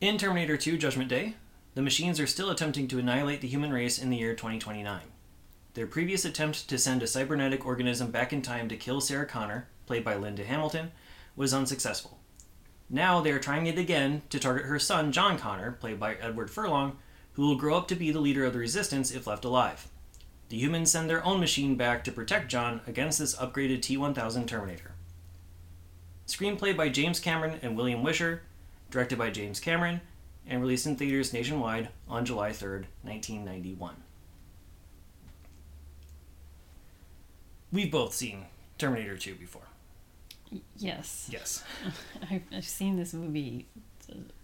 In Terminator 2 Judgment Day, the machines are still attempting to annihilate the human race in the year 2029. Their previous attempt to send a cybernetic organism back in time to kill Sarah Connor, played by Linda Hamilton, was unsuccessful. Now they are trying it again to target her son, John Connor, played by Edward Furlong, who will grow up to be the leader of the resistance if left alive. The humans send their own machine back to protect John against this upgraded T-1000 Terminator. Screenplay by James Cameron and William Wisher, directed by James Cameron, and released in theaters nationwide on July 3rd, 1991. We've both seen Terminator 2 before. Yes. I've seen this movie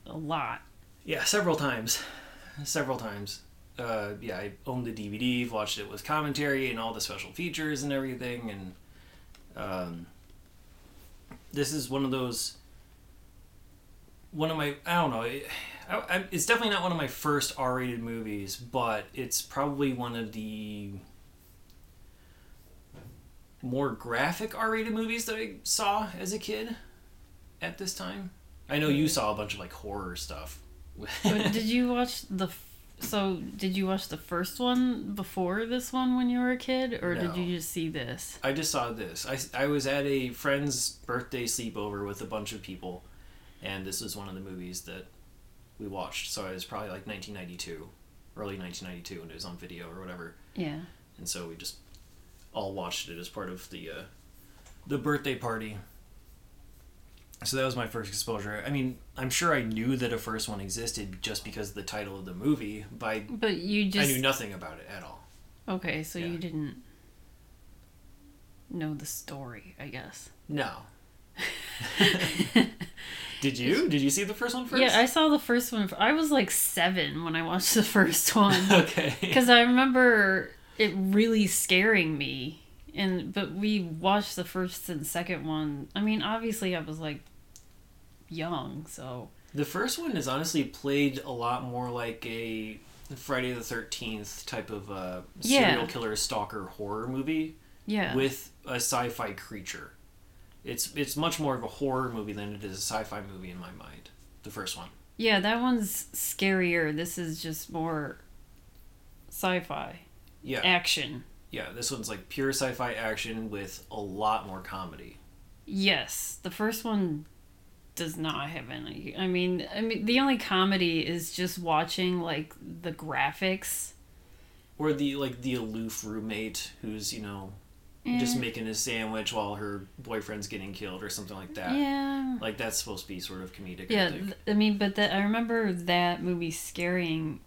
a lot. Yeah, several times. I owned the DVD, watched it with commentary and all the special features and everything, and this is one of those... it's definitely not one of my first R-rated movies, but it's probably one of the more graphic R-rated movies that I saw as a kid at this time. I know you saw a bunch of like horror stuff. Did you watch the first one before this one when you were a kid, or no. Did you just see this? I just saw this. I was at a friend's birthday sleepover with a bunch of people. And this was one of the movies that we watched. So it was probably like 1992, early 1992, and it was on video or whatever. Yeah. And so we just all watched it as part of the birthday party. So that was my first exposure. I mean, I'm sure I knew that a first one existed just because of the title of the movie, but I knew nothing about it at all. Okay, so you didn't know the story, I guess. No. Did you? Did you see the first one first? Yeah, I saw the first one. I was like 7 when I watched the first one. Okay. Because I remember it really scaring me. But we watched the first and second one. I mean, obviously I was like young, so... The first one is honestly played a lot more like a Friday the 13th type of serial killer stalker horror movie. Yeah. With a sci-fi creature. It's much more of a horror movie than it is a sci-fi movie in my mind. The first one. Yeah, that one's scarier. This is just more sci-fi. Yeah. Action. Yeah, this one's like pure sci-fi action with a lot more comedy. Yes, the first one does not have any. I mean, the only comedy is just watching like the graphics. Or the aloof roommate who's, you know. Just making a sandwich while her boyfriend's getting killed or something like that. Yeah. Like, that's supposed to be sort of comedic. Yeah, I remember that movie scaring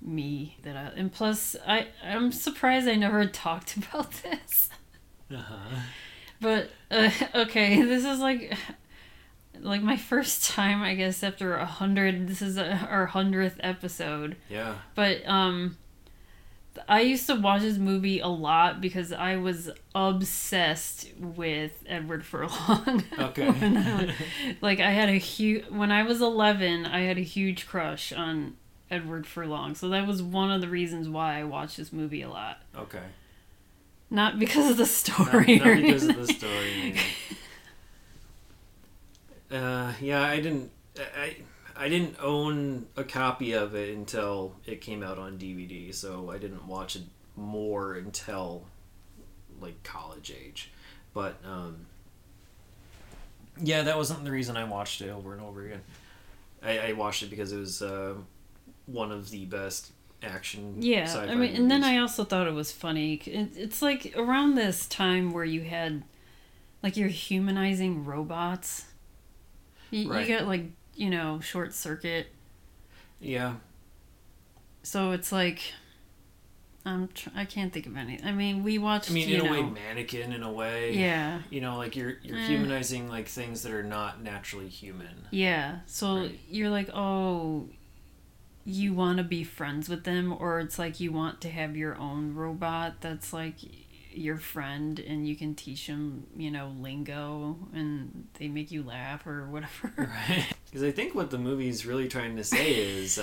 me. And plus, I'm surprised I never talked about this. Uh-huh. But, okay, this is like my first time, I guess, after 100. This is our 100th episode. Yeah. But, I used to watch this movie a lot because I was obsessed with Edward Furlong. Okay. When I was 11, I had a huge crush on Edward Furlong. So that was one of the reasons why I watched this movie a lot. Okay. Not because of the story. Not because of the story. I didn't own a copy of it until it came out on DVD, so I didn't watch it more until like college age. But that wasn't the reason I watched it over and over again. I watched it because it was one of the best action. Yeah, sci-fi movies. And then I also thought it was funny. It's like around this time where you had like you're humanizing robots. You get, like, you know, Short Circuit. Yeah. So it's like... I can't think of anything. I mean, we watched, in a way, Mannequin, in a way. Yeah. You know, like, you're humanizing, like, things that are not naturally human. Yeah. So you're like, oh, you want to be friends with them, or it's like you want to have your own robot that's, like, your friend, and you can teach them, you know, lingo, and they make you laugh or whatever. Right. Because I think what the movie's really trying to say is,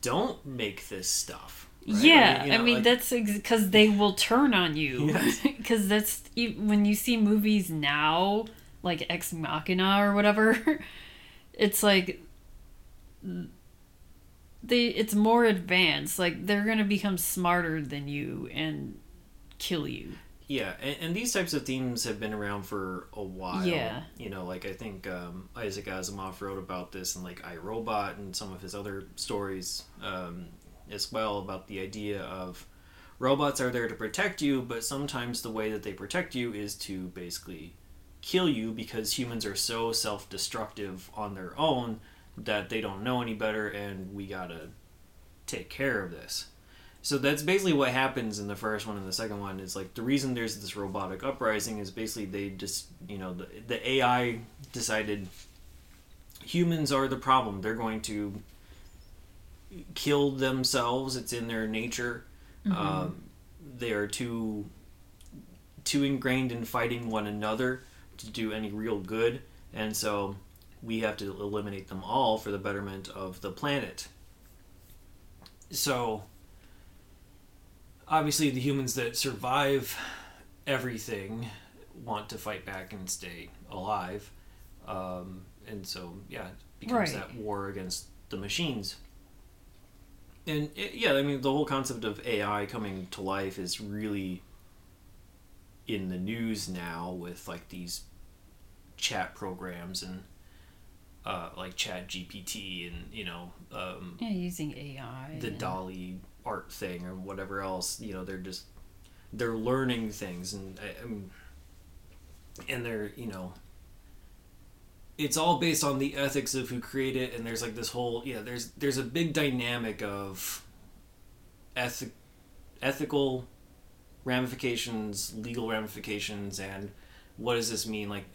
don't make this stuff. Right? Yeah, I mean, that's because they will turn on you. Because that's when you see movies now, like Ex Machina or whatever, it's like it's more advanced. Like, they're going to become smarter than you and kill you. Yeah, and these types of themes have been around for a while. Yeah. You know, like, I think Isaac Asimov wrote about this in, like, I, Robot and some of his other stories, as well, about the idea of robots are there to protect you, but sometimes the way that they protect you is to basically kill you, because humans are so self-destructive on their own that they don't know any better, and we gotta take care of this. So that's basically what happens in the first one and the second one. Is like, the reason there's this robotic uprising is basically they just, you know, the AI decided humans are the problem. They're going to killed themselves. It's in their nature. Mm-hmm. They are too ingrained in fighting one another to do any real good, and so we have to eliminate them all for the betterment of the planet. So obviously the humans that survive everything want to fight back and stay alive, and so yeah, it becomes that war against the machines. And, the whole concept of AI coming to life is really in the news now with, like, these chat programs and, like, Chat GPT and, you know... using AI. The DALL-E art thing or whatever else. You know, they're learning things. And, they're, you know... It's all based on the ethics of who created it, and there's like this whole there's a big dynamic of ethical ramifications, legal ramifications, and what does this mean? Like,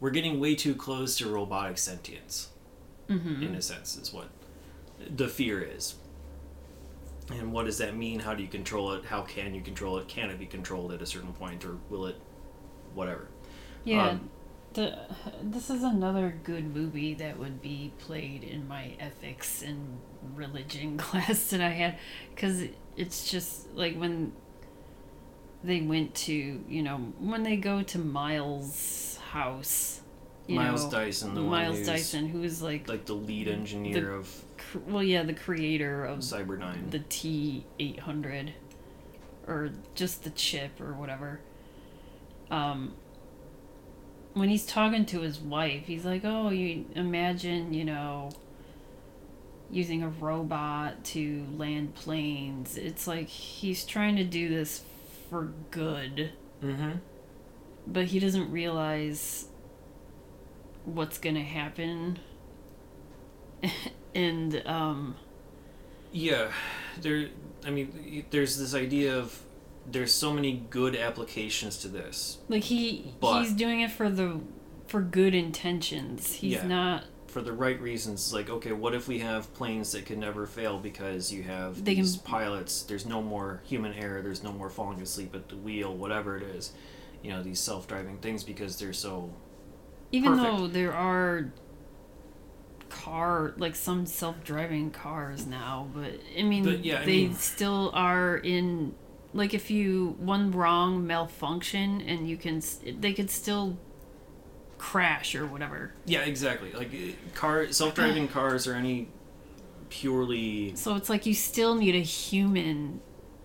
we're getting way too close to robotic sentience, mm-hmm. in a sense, is what the fear is. And what does that mean? How do you control it? How can you control it? Can it be controlled at a certain point, or will it? Whatever. Yeah. This is another good movie that would be played in my ethics and religion class that I had, because it's just like when they went to, you know, when they go to Miles' house, Miles Dyson, who is like the lead engineer the creator of Cyberdyne, the T-800, or just the chip or whatever. When he's talking to his wife, he's like, oh, you imagine, you know, using a robot to land planes. It's like he's trying to do this for good. Mm-hmm. But he doesn't realize what's going to happen. And, yeah. There's this idea of... There's so many good applications to this. Like, he's doing it for good intentions. He's not... For the right reasons. Like, okay, what if we have planes that can never fail because you have these pilots, there's no more human error, there's no more falling asleep at the wheel, whatever it is. You know, these self-driving things, because they're so perfect. Though there are some self-driving cars now, but still are in... Like, if you... One wrong malfunction, and you can... They could still crash or whatever. Yeah, exactly. Like, self-driving cars or any purely... So it's like you still need a human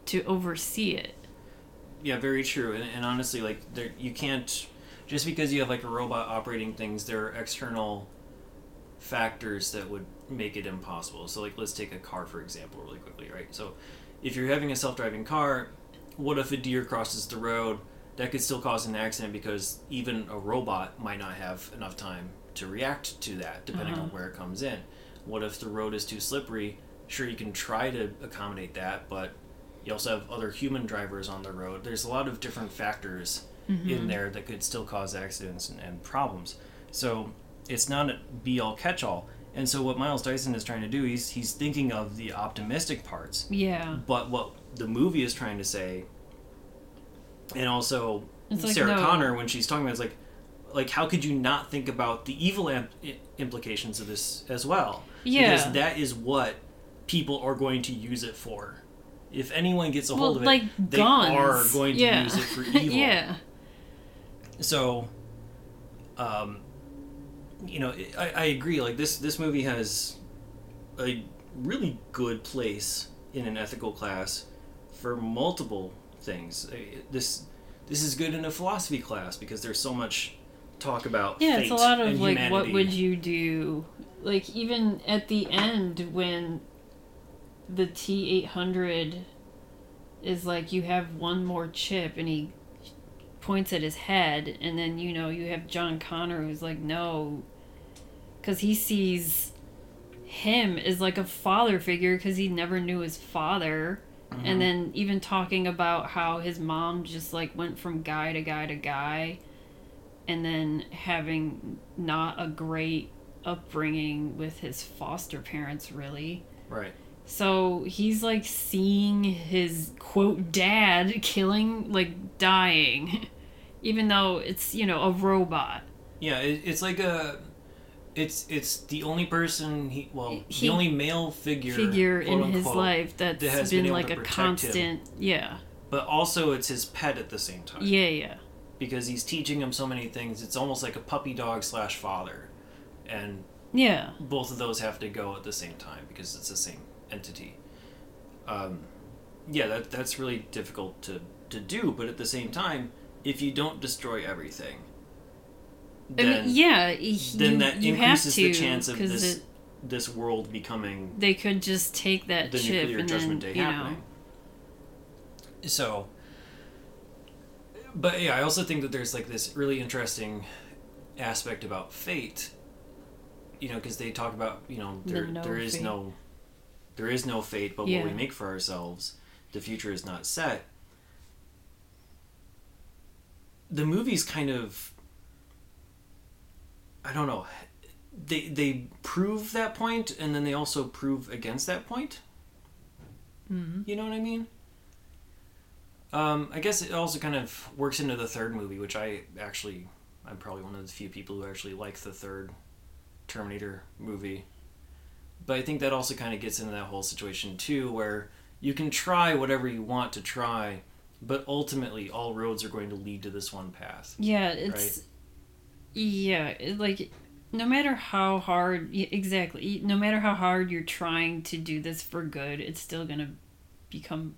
to oversee it. Yeah, very true. And honestly, like, there, you can't... Just because you have, like, a robot operating things, there are external factors that would make it impossible. So, like, let's take a car, for example, really quickly, right? So, if you're having a self-driving car... What if a deer crosses the road? that could still cause an accident because even a robot might not have enough time to react to that, depending on where it comes in. What if the road is too slippery? Sure, you can try to accommodate that, but you also have other human drivers on the road. There's a lot of different factors in there that could still cause accidents and problems. So it's not a be-all, catch-all. And so what Miles Dyson is trying to do, he's thinking of the optimistic parts. Yeah. But what the movie is trying to say, and also like, Sarah Connor, when she's talking about it, it's like, how could you not think about the evil implications of this as well? Yeah. Because that is what people are going to use it for. If anyone gets a hold of it, like, they are going to use it for evil. So, you know, I agree. Like, this movie has a really good place in an ethical class for multiple things. This is good in a philosophy class because there's so much talk about fate it's a lot of, like, humanity. What would you do? Like, even at the end when the T-800 is like, you have one more chip, and he points at his head, and then, you know, you have John Connor who's like, no, because he sees him as like a father figure because he never knew his father. And then even talking about how his mom just, like, went from guy to guy to guy, and then having not a great upbringing with his foster parents, really. Right. So he's, like, seeing his, quote, dad killing, like, dying, even though it's, you know, a robot. Yeah, it's like a... It's the only person the only male figure in his life that has been like a constant him. But also it's his pet at the same time. Yeah. Because he's teaching him so many things. It's almost like a puppy dog / father, and both of those have to go at the same time because it's the same entity. That's really difficult to do, but at the same time, if you don't destroy everything. Then that increases the chance of this world becoming. They could just take that chip nuclear judgment day happening. So, but I also think that there's like this really interesting aspect about fate. You know, because they talk about there is no fate, but what we make for ourselves, the future is not set. The movie's kind of. I don't know. They prove that point, and then they also prove against that point. Mm-hmm. You know what I mean? I guess it also kind of works into the third movie, which I'm probably one of the few people who actually like the third Terminator movie. But I think that also kind of gets into that whole situation too, where you can try whatever you want to try, but ultimately all roads are going to lead to this one path. Yeah, it's... Right? Yeah, like, no matter how hard you're trying to do this for good, it's still going to become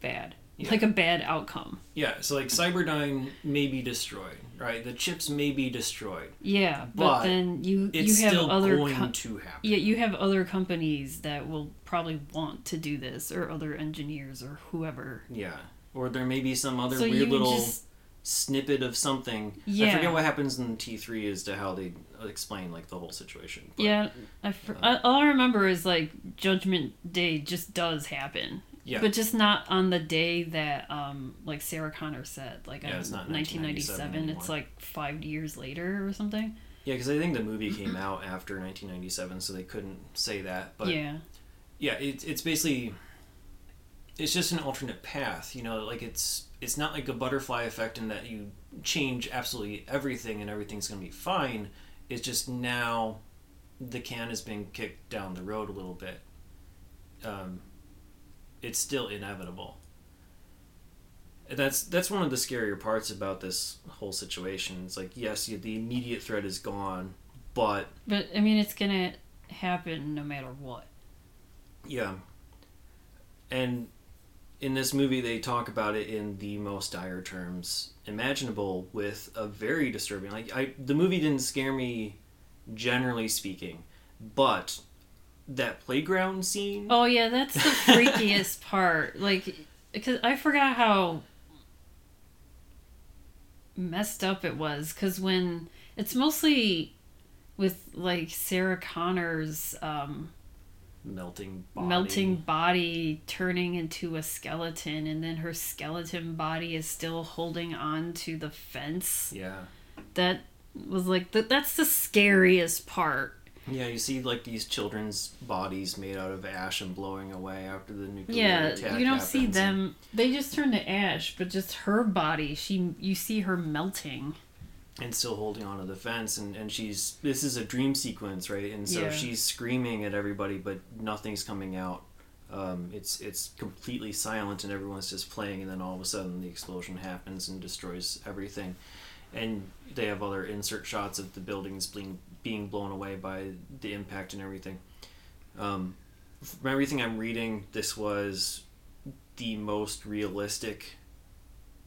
bad. Yeah. Like a bad outcome. Yeah, so like Cyberdyne may be destroyed, right? The chips may be destroyed. Yeah, but then you have still other going to happen. Yeah, you have other companies that will probably want to do this, or other engineers, or whoever. Yeah, or there may be some other weird little... snippet of something. Yeah. I forget what happens in T3 as to how they explain like the whole situation. But, all I remember is like Judgment Day just does happen. Yeah. But just not on the day that like Sarah Connor said, like it's not 1997. It's like 5 years later or something. Yeah, because I think the movie came out after 1997, so they couldn't say that. But yeah, it's basically. It's just an alternate path, you know, like it's not like a butterfly effect in that you change absolutely everything and everything's going to be fine. It's just now the can has been kicked down the road a little bit. It's still inevitable. And that's one of the scarier parts about this whole situation. It's like, yes, the immediate threat is gone, but I mean, it's going to happen no matter what. Yeah. And in this movie, they talk about it in the most dire terms imaginable with a very disturbing... the movie didn't scare me, generally speaking, but that playground scene... Oh, yeah, that's the freakiest part. Like, because I forgot how... messed up it was, because when it's mostly with like Sarah Connor's melting body turning into a skeleton, and then her skeleton body is still holding on to the fence. Yeah, that was like that's the scariest part. Yeah, you see like these children's bodies made out of ash and blowing away after the nuclear attack. Yeah, you don't see them. They just turn to ash, but just her body, you see her melting. And still holding onto the fence, and she's, this is a dream sequence, right? And so she's screaming at everybody, but nothing's coming out. It's completely silent, and everyone's just playing, and then all of a sudden the explosion happens and destroys everything. And they have other insert shots of the buildings being blown away by the impact and everything. From everything I'm reading, this was the most realistic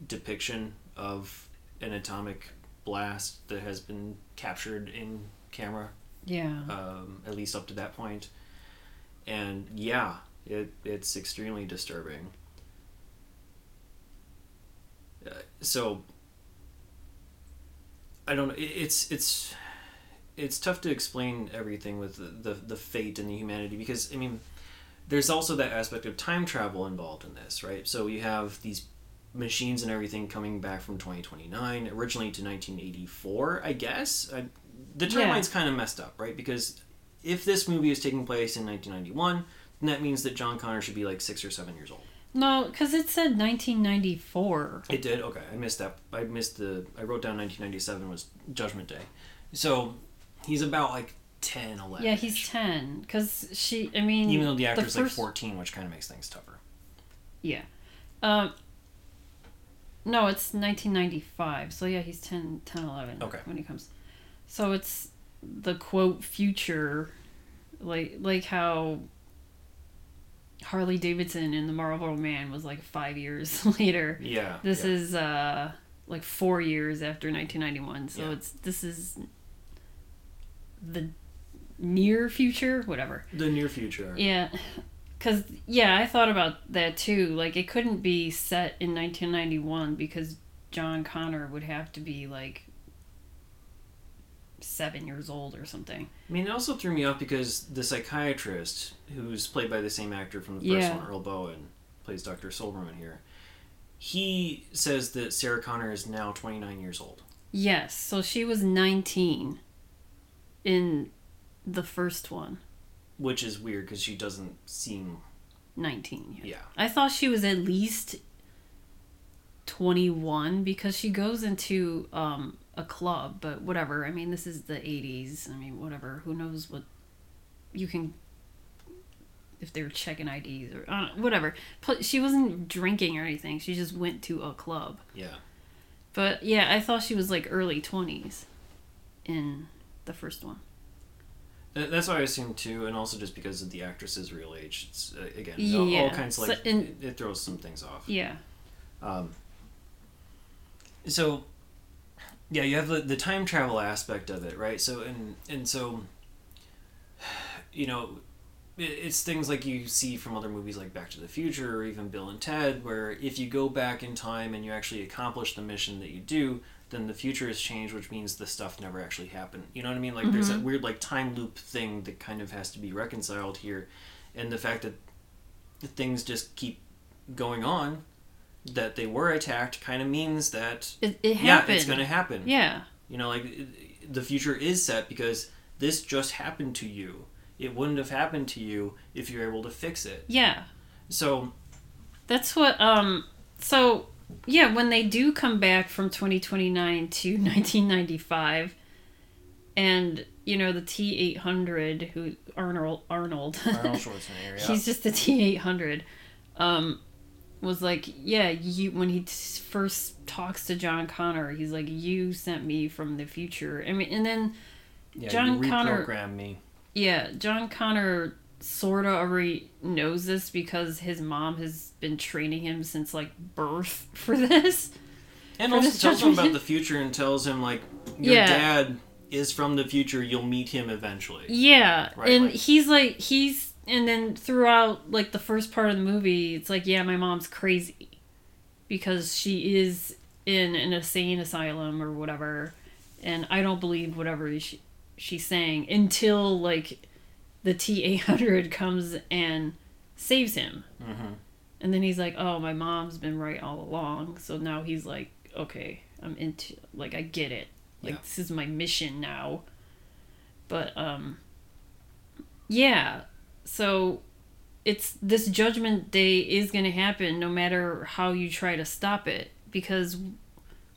depiction of an atomic blast that has been captured in camera. Yeah. At least up to that point. And yeah, it's extremely disturbing. So I don't know. It's tough to explain everything with the fate and the humanity, because I mean, there's also that aspect of time travel involved in this, right? So you have these machines and everything coming back from 2029 originally to 1984, I guess. The timeline's kind of messed up, right? Because if this movie is taking place in 1991, then that means that John Connor should be like 6 or 7 years old. No, because it said 1994. It did? Okay, I missed that. I wrote down 1997 was Judgment Day. So he's about like 10, 11. Yeah, he's 10. Because even though the actor's like 14, which kind of makes things tougher. Yeah. No, it's 1995. So yeah, he's 10, 11. Okay. When he comes. So it's the quote future, like how Harley Davidson in The Marlboro Man was like 5 years later. Yeah. This is like 4 years after 1991. So this is the near future, whatever. The near future. Yeah. Because, I thought about that too. Like, it couldn't be set in 1991 because John Connor would have to be like 7 years old or something. I mean, it also threw me off because the psychiatrist, who's played by the same actor from the first one, Earl Boen, plays Dr. Silberman here, he says that Sarah Connor is now 29 years old. Yes, so she was 19 in the first one. Which is weird because she doesn't seem 19 yet. Yeah. I thought she was at least 21 because she goes into a club, but whatever. I mean, this is the 80s. I mean, whatever. Who knows what you can, if they were checking IDs or whatever. She wasn't drinking or anything. She just went to a club. Yeah. But yeah, I thought she was like early 20s in the first one. That's what I assumed too, and also just because of the actress's real age. It's, again, all kinds of it throws some things off. Yeah. So, yeah, you have the time travel aspect of it, right? So, and so, you know, it's things like you see from other movies like Back to the Future or even Bill and Ted, where if you go back in time and you actually accomplish the mission that you do, then the future has changed, which means the stuff never actually happened. You know what I mean? Like, there's that weird, like, time loop thing that kind of has to be reconciled here. And the fact that the things just keep going on, that they were attacked, kind of means that... It happened. Yeah, it's going to happen. Yeah. You know, like, the future is set because this just happened to you. It wouldn't have happened to you if you were able to fix it. Yeah. So... That's what, so... Yeah, when they do come back from 2029 to 1995, and, you know, the T-800, who Arnold Schwarzenegger, yeah. He's just the T-800, was like, when he first talks to John Connor, he's like, you sent me from the future. I mean, and then John Connor... reprogrammed me. Yeah, John Connor... sort of already knows this because his mom has been training him since like birth for this. And also tells him about the future and tells him like, your dad is from the future, you'll meet him eventually. Yeah. Right? And like, and then throughout like the first part of the movie, it's like, yeah, my mom's crazy because she is in an insane asylum or whatever, and I don't believe whatever she's saying until, like, the T-800 comes and saves him. Mm-hmm. And then he's like, oh, my mom's been right all along. So now he's like, okay, I'm into, like, I get it. Like, yeah. This is my mission now. But, yeah. So, it's, this Judgment Day is going to happen no matter how you try to stop it. Because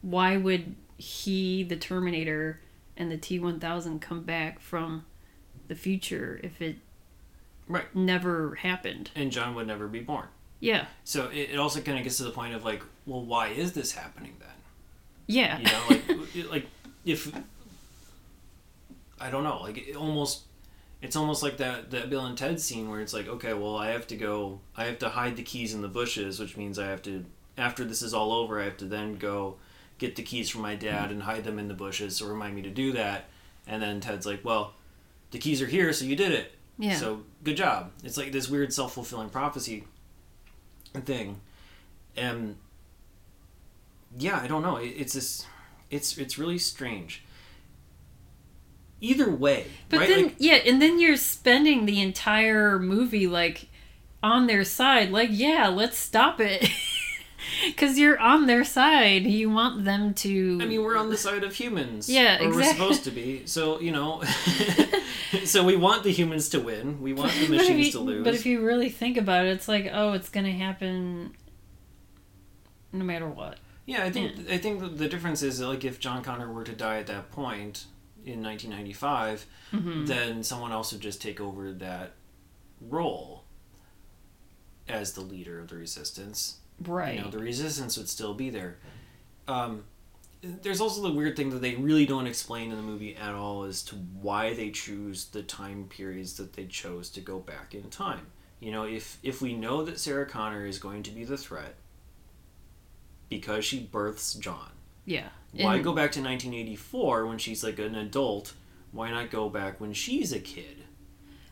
why would he, the Terminator, and the T-1000 come back from the future if it never happened? And John would never be born. Yeah. So it also kind of gets to the point of, like, well, why is this happening then? Yeah. You know, like, like, if, I don't know, like, it's almost like that Bill and Ted scene where it's like, okay, well, I have to hide the keys in the bushes, which means I have to, after this is all over, I have to then go get the keys from my dad and hide them in the bushes, so remind me to do that. And then Ted's like, well, the keys are here, so you did it. Yeah. So, good job. It's like this weird self-fulfilling prophecy thing. And yeah, I don't know. It's really strange. Either way, but right? Then, like, yeah, and then you're spending the entire movie, like, on their side. Like, yeah, let's stop it, because you're on their side. You want them to. I mean, we're on the side of humans. Yeah, or exactly. We're supposed to be. So, you know, so we want the humans to win. We want the machines to lose. But if you really think about it, it's like, oh, it's going to happen, no matter what. Yeah, I think the difference is, like, if John Connor were to die at that point in 1995, mm-hmm. then someone else would just take over that role as the leader of the Resistance. Right. You know, the Resistance would still be there. There's also the weird thing that they really don't explain in the movie at all as to why they choose the time periods that they chose to go back in time. You know, if we know that Sarah Connor is going to be the threat, because she births John. Yeah. Why go back to 1984 when she's, like, an adult? Why not go back when she's a kid?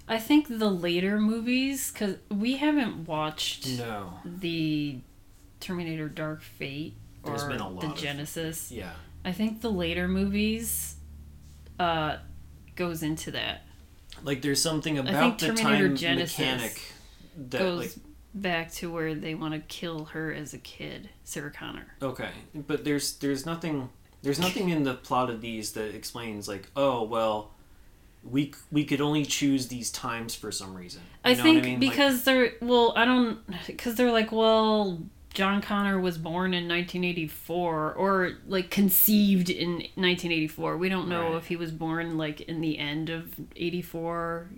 I think the later movies, because we haven't watched the Terminator Dark Fate or the Genesis. Yeah. I think the later movies goes into that. Like, there's something about the time mechanic that goes, like, back to where they want to kill her as a kid, Sarah Connor. Okay, but there's nothing in the plot of these that explains, like, oh, well, we could only choose these times for some reason. They're like, well, John Connor was born in 1984 or, like, conceived in 1984. We don't know if he was born, like, in the end of 84.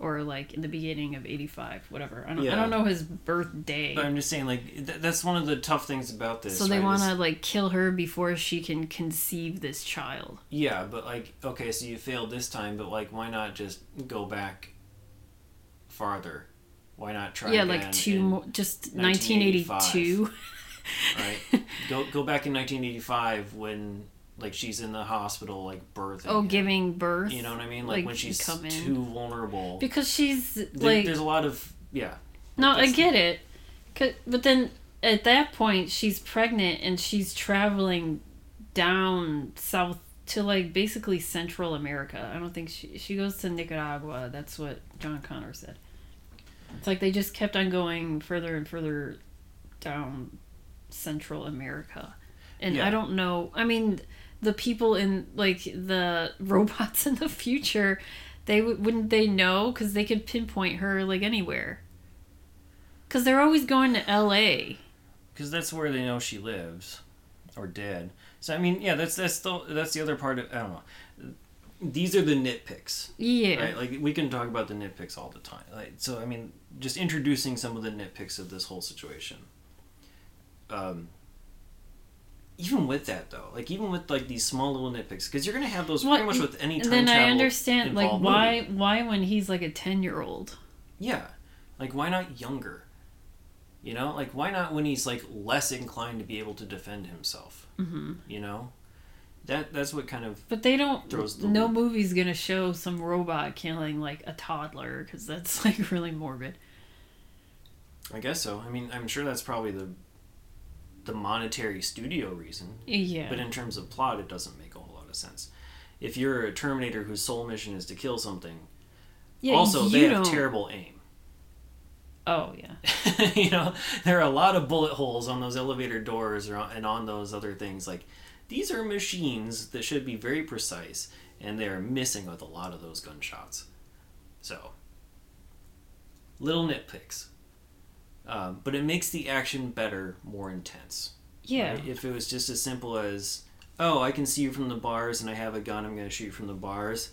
Or, like, in the beginning of 85, whatever. I don't know his birthday. But I'm just saying, like, that's one of the tough things about this. So they want to, like, kill her before she can conceive this child. Yeah, but, like, okay, so you failed this time, but, like, why not just go back farther? Why not try again? Yeah, like, just 1982. Right? Go back in 1985 when, like, she's in the hospital, like, birthing. Oh, giving birth. You know what I mean? Like when she's too vulnerable. Because she's, like... There's a lot of... Yeah. No, I get it. But then, at that point, she's pregnant, and she's traveling down south to, like, basically Central America. I don't think she goes to Nicaragua. That's what John Connor said. It's like they just kept on going further and further down Central America. And yeah. I don't know... I mean... The people in, like, the robots in the future, wouldn't they know? Because they could pinpoint her, like, anywhere. Because they're always going to L.A. Because that's where they know she lives, or did. So I mean, yeah, that's the other part of, I don't know. These are the nitpicks. Yeah. Right? Like, we can talk about the nitpicks all the time. Like, so I mean, just introducing some of the nitpicks of this whole situation. Even with that, though, like, even with, like, these small little nitpicks, because you're going to have those pretty much with any time travel. And then I understand, like, why when he's, like, a 10-year-old? Yeah. Like, why not younger? You know? Like, why not when he's, like, less inclined to be able to defend himself? Mm-hmm. You know? That's what kind of... But they don't... No movie's going to show some robot killing, like, a toddler, because that's, like, really morbid. I guess so. I mean, I'm sure that's probably the... the monetary studio reason. Yeah. But in terms of plot, it doesn't make a whole lot of sense. If you're a Terminator whose sole mission is to kill something, yeah, also they have terrible aim. Oh, yeah. You know, there are a lot of bullet holes on those elevator doors or and on those other things. Like, these are machines that should be very precise, and they are missing with a lot of those gunshots. So, little nitpicks. But it makes the action better, more intense. Yeah. Right? If it was just as simple as, oh, I can see you from the bars, and I have a gun, I'm going to shoot from the bars,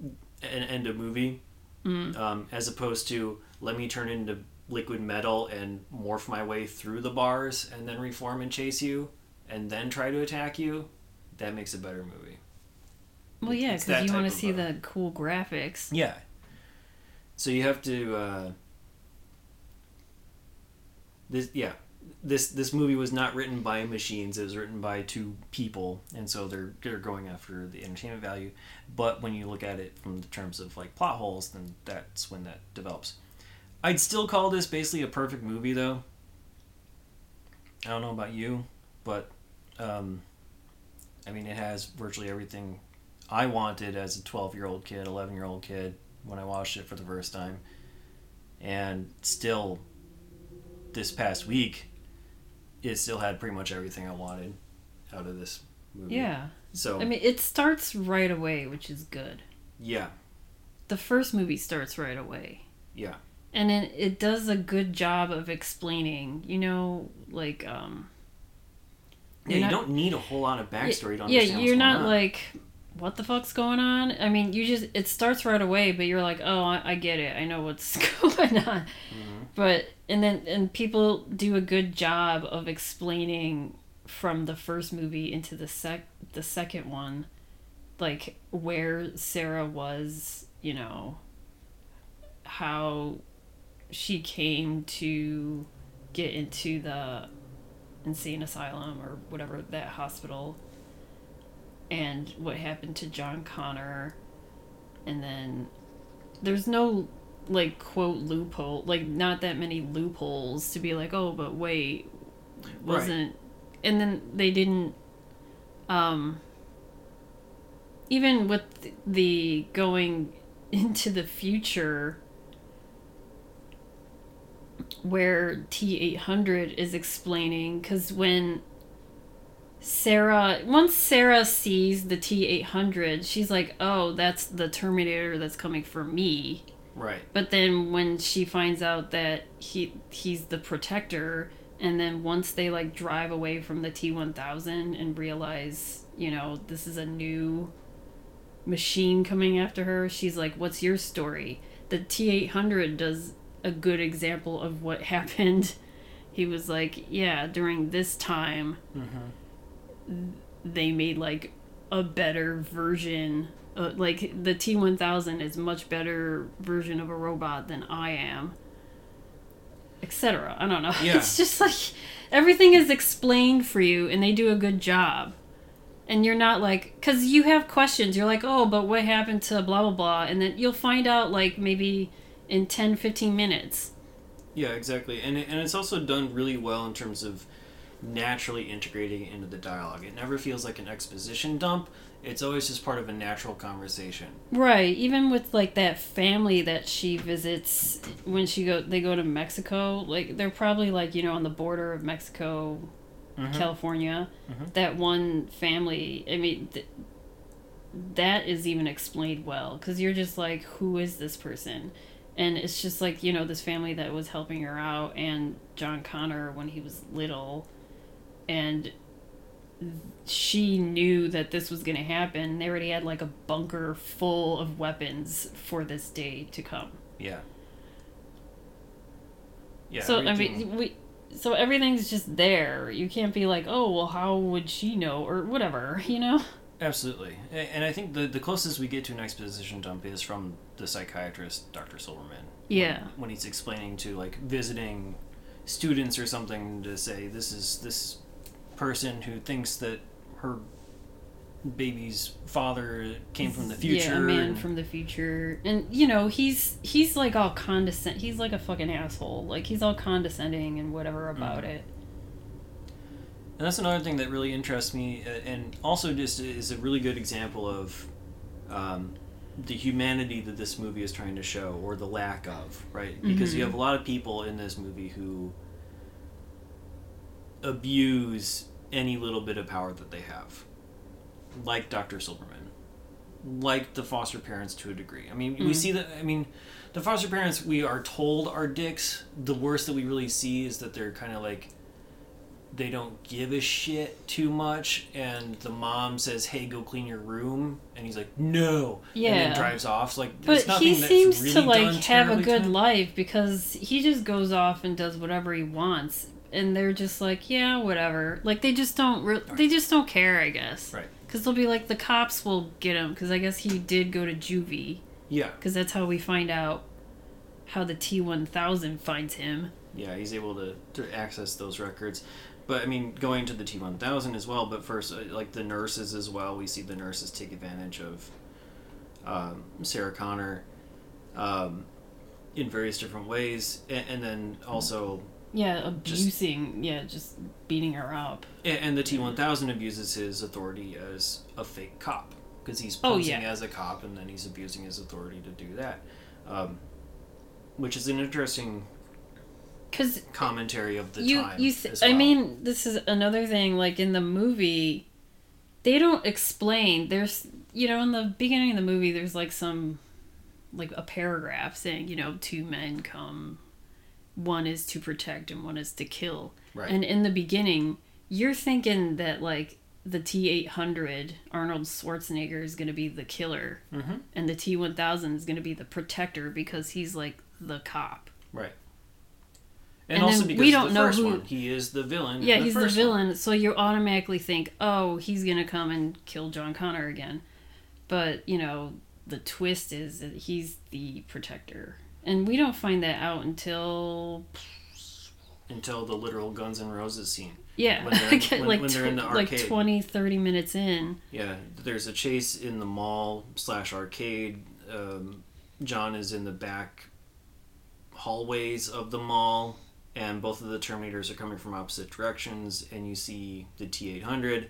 and end a movie, as opposed to, let me turn into liquid metal and morph my way through the bars and then reform and chase you and then try to attack you, that makes a better movie. Well, yeah, because you want to see the cool graphics. Yeah. So you have to... This movie was not written by machines. It was written by two people, and so they're going after the entertainment value. But when you look at it from the terms of like plot holes, then that's when that develops. I'd still call this basically a perfect movie, though. I don't know about you, but I mean, it has virtually everything I wanted as a 12-year-old kid, 11-year-old kid when I watched it for the first time, and still. This past week, it still had pretty much everything I wanted out of this movie. Yeah. So I mean, it starts right away, which is good. Yeah. The first movie starts right away. Yeah. And it does a good job of explaining, you know, like... Yeah, you don't need a whole lot of backstory to understand what's going on. Yeah, you're not like, what the fuck's going on? I mean, it starts right away, but you're like, oh, I get it. I know what's going on. Mm-hmm. But... And people do a good job of explaining from the first movie into the second one, like where Sarah was, you know, how she came to get into the insane asylum or whatever, that hospital, and what happened to John Connor. And then there's no... like, quote, loophole, like, not that many loopholes to be like, oh, but wait, wasn't... Right. And then they didn't, even with the going into the future where T-800 is explaining, because when once Sarah sees the T-800, she's like, oh, that's the Terminator that's coming for me. Right. But then when she finds out that he's the protector, and then once they like drive away from the T-1000 and realize, you know, this is a new machine coming after her, she's like, what's your story? The T-800 does a good example of what happened. He was like, yeah, during this time, they made like a better version. Like, the T-1000 is much better version of a robot than I am, etc. I don't know. Yeah. It's just like, everything is explained for you, and they do a good job. And you're not like, because you have questions. You're like, oh, but what happened to blah, blah, blah? And then you'll find out, like, maybe in 10, 15 minutes. Yeah, exactly. And it's also done really well in terms of naturally integrating it into the dialogue. It never feels like an exposition dump. It's always just part of a natural conversation. Right. Even with, like, that family that she visits when they go to Mexico. Like, they're probably, like, you know, on the border of Mexico, California. Mm-hmm. That one family, I mean, that is even explained well. Because you're just like, who is this person? And it's just like, you know, this family that was helping her out and John Connor when he was little. And... she knew that this was going to happen. They already had, like, a bunker full of weapons for this day to come. Yeah. Yeah. So, everything... I mean, so everything's just there. You can't be like, oh, well, how would she know? Or whatever, you know? Absolutely. And I think the closest we get to an exposition dump is from the psychiatrist, Dr. Silverman. Yeah. When he's explaining to, like, visiting students or something to say, this person who thinks that her baby's father came from the future. Yeah, a man from the future. And, you know, he's like all condescending. He's like a fucking asshole. Like, he's all condescending and whatever about it. And that's another thing that really interests me, and also just is a really good example of the humanity that this movie is trying to show, or the lack of, right? Because you have a lot of people in this movie who abuse any little bit of power that they have. Like Dr. Silberman. Like the foster parents to a degree. I mean, we see that, I mean, the foster parents, we are told, are dicks. The worst that we really see is that they're kind of like, they don't give a shit too much, and the mom says, "Hey, go clean your room," and he's like, "No," and then drives off. Like, but he seems really to like have a good life, because he just goes off and does whatever he wants, and they're just like, "Yeah, whatever." Like they just don't care, I guess. Right. Because they'll be like, the cops will get him, because I guess he did go to juvie. Yeah. Because that's how we find out how the T-1000 finds him. Yeah, he's able to access those records. But, I mean, going to the T-1000 as well, but first, like, the nurses as well. We see the nurses take advantage of Sarah Connor in various different ways. And then also... yeah, abusing. Just beating her up. And the T-1000 abuses his authority as a fake cop. Because he's posing as a cop, and then he's abusing his authority to do that. Which is an interesting... commentary of the time. I mean, this is another thing, like in the movie, they don't explain. There's, in the beginning of the movie, there's like some, like a paragraph saying, two men come, one is to protect and one is to kill. Right. And in the beginning, you're thinking that like the T-800, Arnold Schwarzenegger, is going to be the killer, and the T-1000 is going to be the protector, because he's like the cop. Right. And also because we don't the know first who, one, he is the villain. Yeah, he's the villain, so you automatically think, oh, he's going to come and kill John Connor again. But, the twist is that he's the protector. And we don't find that out until... until the literal Guns N' Roses scene. Yeah, when they're in the arcade. Like 20, 30 minutes in. Yeah, there's a chase in the mall/arcade. John is in the back hallways of the mall, and both of the Terminators are coming from opposite directions, and you see the T-800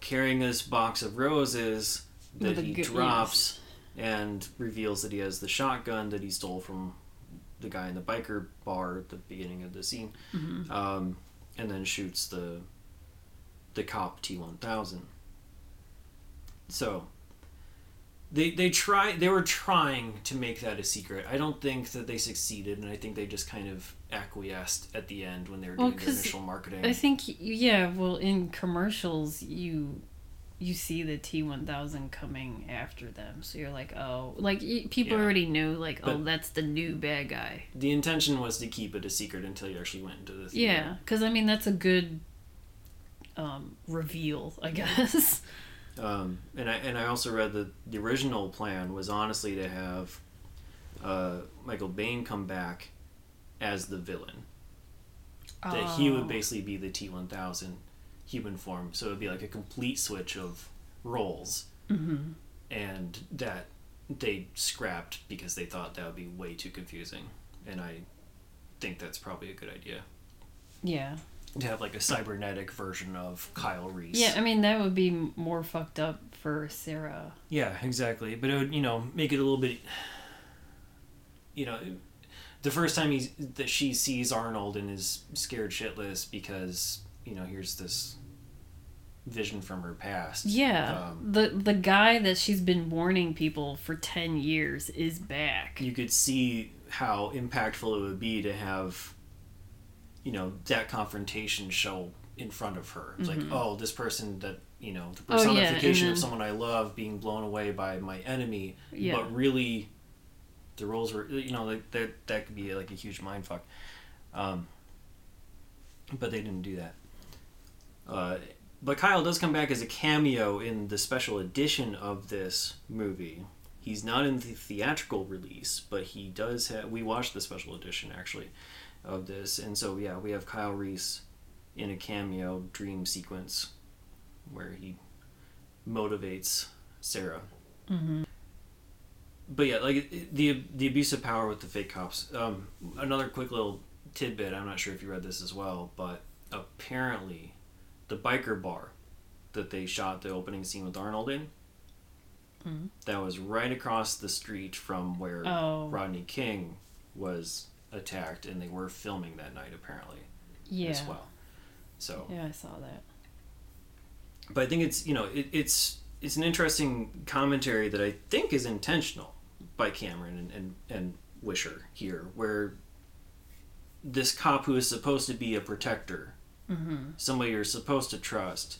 carrying this box of roses that he drops and reveals that he has the shotgun that he stole from the guy in the biker bar at the beginning of the scene, and then shoots the cop T-1000. So... They were trying to make that a secret. I don't think that they succeeded, and I think they just kind of acquiesced at the end when they were doing their initial marketing. I think, in commercials, you see the T-1000 coming after them, so you're like, oh, like, people already knew, like, but oh, that's the new bad guy. The intention was to keep it a secret until you actually went into the theater. Yeah, because, I mean, that's a good reveal, I guess. And I also read that the original plan was honestly to have Michael Biehn come back as the villain. Oh. That he would basically be the T-1000 human form. So it would be like a complete switch of roles. Mm-hmm. And that they scrapped because they thought that would be way too confusing. And I think that's probably a good idea. Yeah. To have like a cybernetic version of Kyle Reese. Yeah, I mean, that would be more fucked up for Sarah. Yeah, exactly. But it would, make it a little bit... the first time she sees Arnold and is scared shitless because, here's this vision from her past. Yeah, the guy that she's been warning people for 10 years is back. You could see how impactful it would be to have... that confrontation show in front of her. It's like, oh, this person that, the personification of someone I love being blown away by my enemy. Yeah. But really, the roles were, that could be like a huge mindfuck. But they didn't do that. But Kyle does come back as a cameo in the special edition of this movie. He's not in the theatrical release, but he does have... We watched the special edition, actually, of this, and so we have Kyle Reese in a cameo dream sequence where he motivates Sarah. But the abuse of power with the fake cops. Another quick little tidbit, I'm not sure if you read this as well, but apparently the biker bar that they shot the opening scene with Arnold in. Mm-hmm. That was right across the street from where Rodney King was attacked, and they were filming that night apparently as well. So yeah, I saw that. But I think it's, you know, it's an interesting commentary that I think is intentional by Cameron and Wisher here, where this cop who is supposed to be a protector, mm-hmm. somebody you're supposed to trust,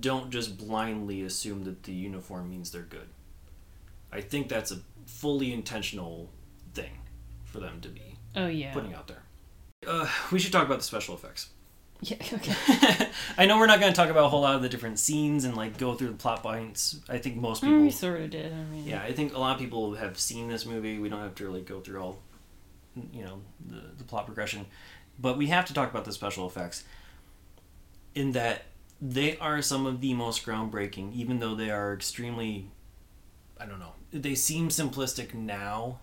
don't just blindly assume that the uniform means they're good. I think that's a fully intentional thing for them to be putting out there. We should talk about the special effects. Yeah, okay. I know we're not going to talk about a whole lot of the different scenes and like go through the plot points. I think most people... we sort of did. I mean, yeah, I think a lot of people have seen this movie. We don't have to really go through all, you know, the plot progression. But we have to talk about the special effects in that they are some of the most groundbreaking, even though they are extremely, I don't know, they seem simplistic now.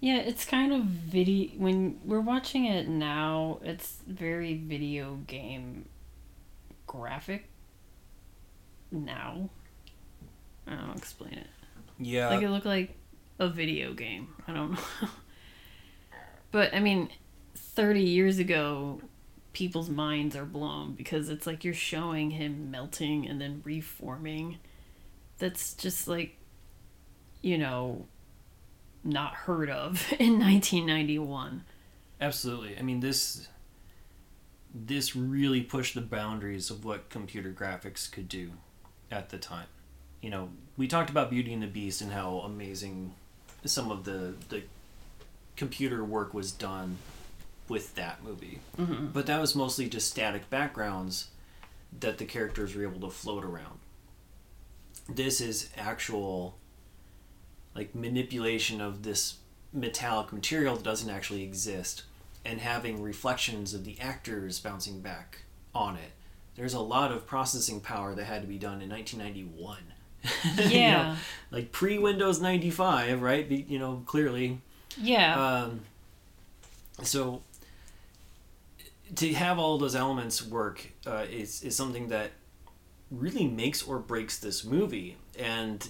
Yeah, it's kind of video... When we're watching it now, it's very video game graphic now. I don't know how to explain it. Yeah. Like, it looked like a video game. I don't know. But, I mean, 30 years ago, people's minds are blown because it's like you're showing him melting and then reforming. That's just like, you know... not heard of in 1991. Absolutely. I mean, this really pushed the boundaries of what computer graphics could do at the time. You know, we talked about Beauty and the Beast and how amazing some of the computer work was done with that movie. Mm-hmm. But that was mostly just static backgrounds that the characters were able to float around. This is actual... like manipulation of this metallic material that doesn't actually exist and having reflections of the actors bouncing back on it. There's a lot of processing power that had to be done in 1991. Yeah. You know, like pre-Windows 95, right? You know, clearly. Yeah. So to have all those elements work is something that really makes or breaks this movie. And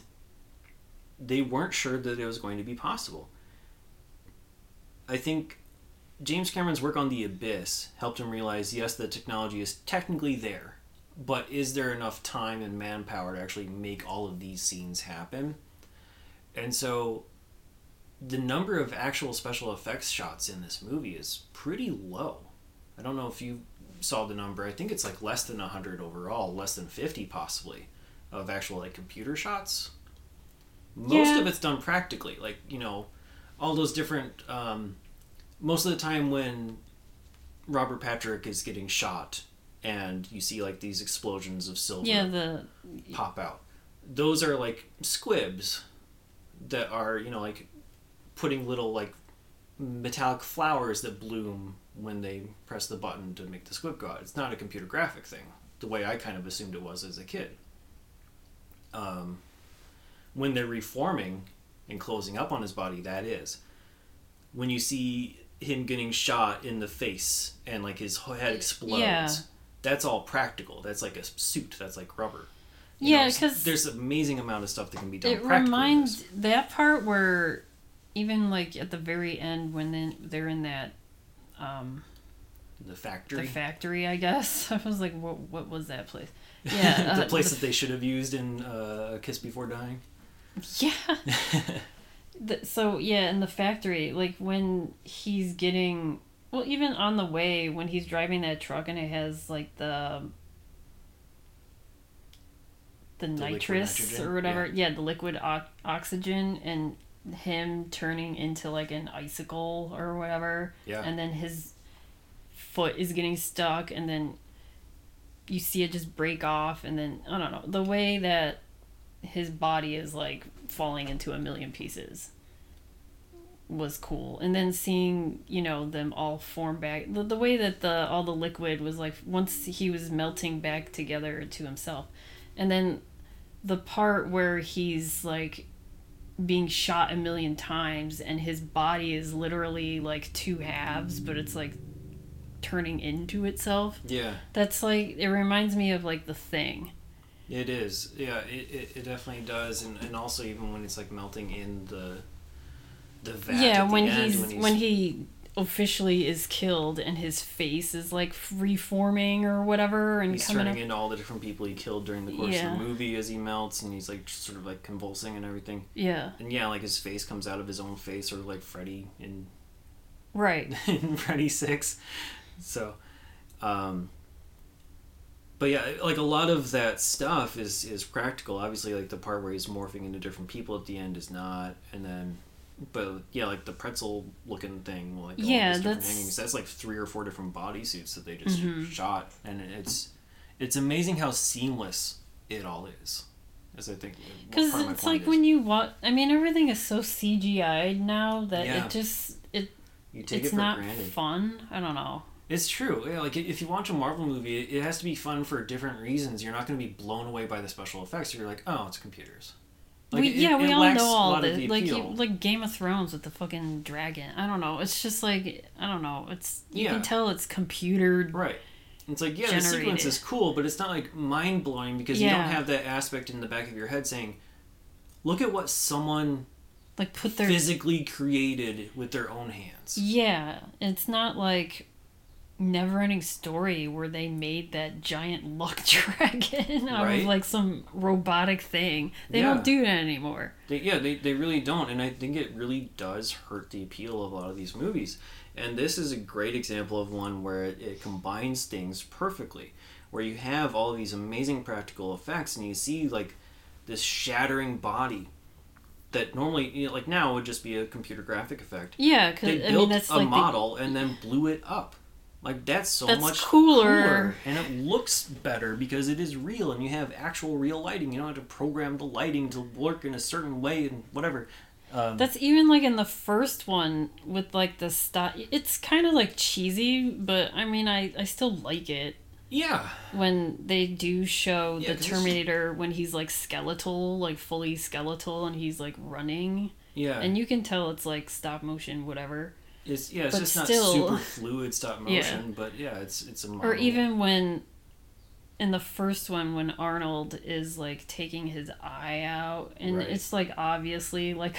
they weren't sure that it was going to be possible. I think James Cameron's work on The Abyss helped him realize, yes, the technology is technically there, but is there enough time and manpower to actually make all of these scenes happen? And so the number of actual special effects shots in this movie is pretty low. I don't know if you saw the number. I think it's like less than 100 overall, less than 50 possibly, of actual like computer shots. Most of it's done practically, like, you know, all those different, most of the time when Robert Patrick is getting shot and you see like these explosions of silver pop out, those are like squibs that are, you know, like putting little like metallic flowers that bloom when they press the button to make the squib go out. It's not a computer graphic thing, the way I kind of assumed it was as a kid. When they're reforming and closing up on his body, that is. When you see him getting shot in the face and, like, his head explodes, that's all practical. That's like a suit. That's like rubber. You know, because... there's an amazing amount of stuff that can be done practically. It reminds... that part where even, like, at the very end when they're in that... the factory. The factory, I guess. I was like, what was that place? Yeah. The place that they should have used in Kiss Before Dying. Yeah. In the factory, like when he's getting, well, even on the way when he's driving that truck and it has like the nitrous or whatever, the liquid oxygen, and him turning into like an icicle or whatever, and then his foot is getting stuck, and then you see it just break off, and then I don't know, the way that his body is like falling into a million pieces was cool. And then seeing, you know, them all form back, the way that all the liquid was like, once he was melting back together to himself. And then the part where he's like being shot a million times and his body is literally like two halves, but it's like turning into itself. Yeah. That's like, it reminds me of like The Thing. It is. Yeah, it definitely does. And also even when it's like melting in the vat. Yeah, at the end, when he officially is killed and his face is like reforming or whatever, and he's turning into all the different people he killed during the course of the movie as he melts, and he's like sort of like convulsing and everything. Yeah. And yeah, like his face comes out of his own face, or like Freddy in in Freddy 6. So but yeah, like a lot of that stuff is practical. Obviously, like the part where he's morphing into different people at the end is not, and then but yeah, like the pretzel looking thing, like all these different hangings, that's like 3 or 4 different bodysuits that they just shot, and it's amazing how seamless it all is. As I think, because it's like when you watch, I mean, everything is so CGI'd now that it just you take it for granted. It's not fun. I don't know. It's true. Yeah, like if you watch a Marvel movie, it has to be fun for different reasons. You're not going to be blown away by the special effects. You're like, oh, it's computers. Like, we all know all this. Like Game of Thrones with the fucking dragon. I don't know. It's just like, I don't know. It's you can tell it's computer. Right. It's like, yeah, generated. The sequence is cool, but it's not like mind blowing because you don't have that aspect in the back of your head saying, "Look at what someone like put their physically created with their own hands." Yeah, it's not like Never-Ending Story where they made that giant luck dragon out of like some robotic thing. They don't do that anymore. They really don't, and I think it really does hurt the appeal of a lot of these movies. And this is a great example of one where it combines things perfectly, where you have all these amazing practical effects, and you see like this shattering body that normally, you know, like now would just be a computer graphic effect. Yeah, because they built that's a like model and then blew it up. Like, that's much cooler. And it looks better because it is real and you have actual real lighting. You don't have to program the lighting to work in a certain way and whatever. That's even, like, in the first one with, like, the style. It's kind of, like, cheesy, but, I mean, I still like it. Yeah. When they do show the Terminator when he's, like, skeletal, like, fully skeletal, and he's, like, running. Yeah. And you can tell it's, like, stop motion, whatever. It's just still, not super fluid stop motion, but yeah, it's a model. Or even when, in the first one, when Arnold is like taking his eye out, and it's like obviously like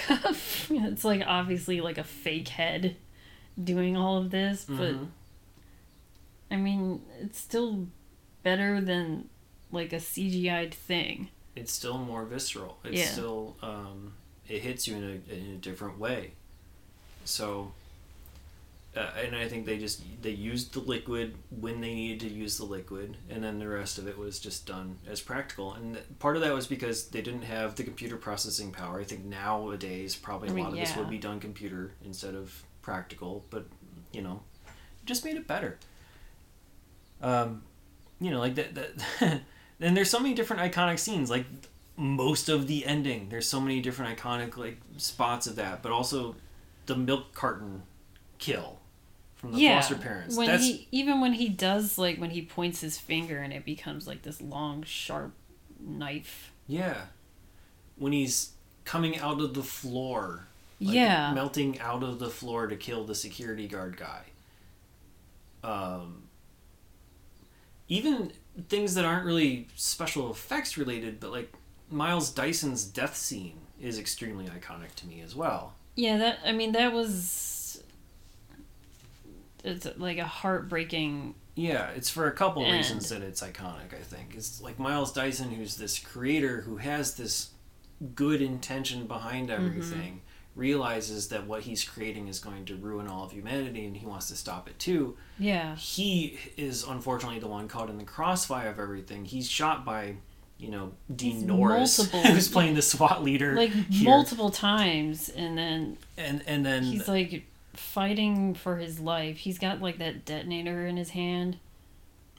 it's like obviously like a fake head doing all of this, but I mean, it's still better than like a CGI'd thing. It's still more visceral. It's still it hits you in a different way. So. And I think they used the liquid when they needed to use the liquid, and then the rest of it was just done as practical. And part of that was because they didn't have the computer processing power. I think nowadays probably a lot of this would be done computer instead of practical, but, you know, it just made it better. You know, like that and there's so many different iconic scenes, like most of the ending. There's so many different iconic like spots of that, but also the milk carton kill from the foster parents. Even when he does, like, when he points his finger and it becomes, like, this long, sharp knife. Yeah. When he's coming out of the floor. Like, melting out of the floor to kill the security guard guy. Even things that aren't really special effects related, but, like, Miles Dyson's death scene is extremely iconic to me as well. Yeah, that was... It's like a heartbreaking... Yeah, it's for a couple reasons that it's iconic, I think. It's like Miles Dyson, who's this creator who has this good intention behind everything, realizes that what he's creating is going to ruin all of humanity, and he wants to stop it too. Yeah. He is, unfortunately, the one caught in the crossfire of everything. He's shot by, you know, Dean Norris, who's playing the SWAT leader. Like, multiple times, and then... And then... He's like... fighting for his life. He's got like that detonator in his hand.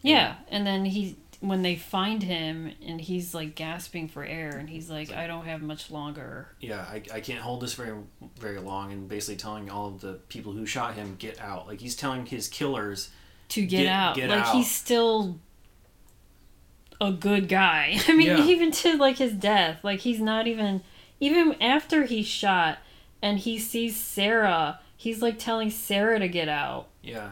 Yeah. And then when they find him and he's like gasping for air and he's like, I don't have much longer. Yeah, I can't hold this very, very long, and basically telling all of the people who shot him, get out. Like he's telling his killers to get out. He's still a good guy. I mean, even to like his death, like he's not even after he's shot and he sees Sarah. He's, like, telling Sarah to get out. Yeah.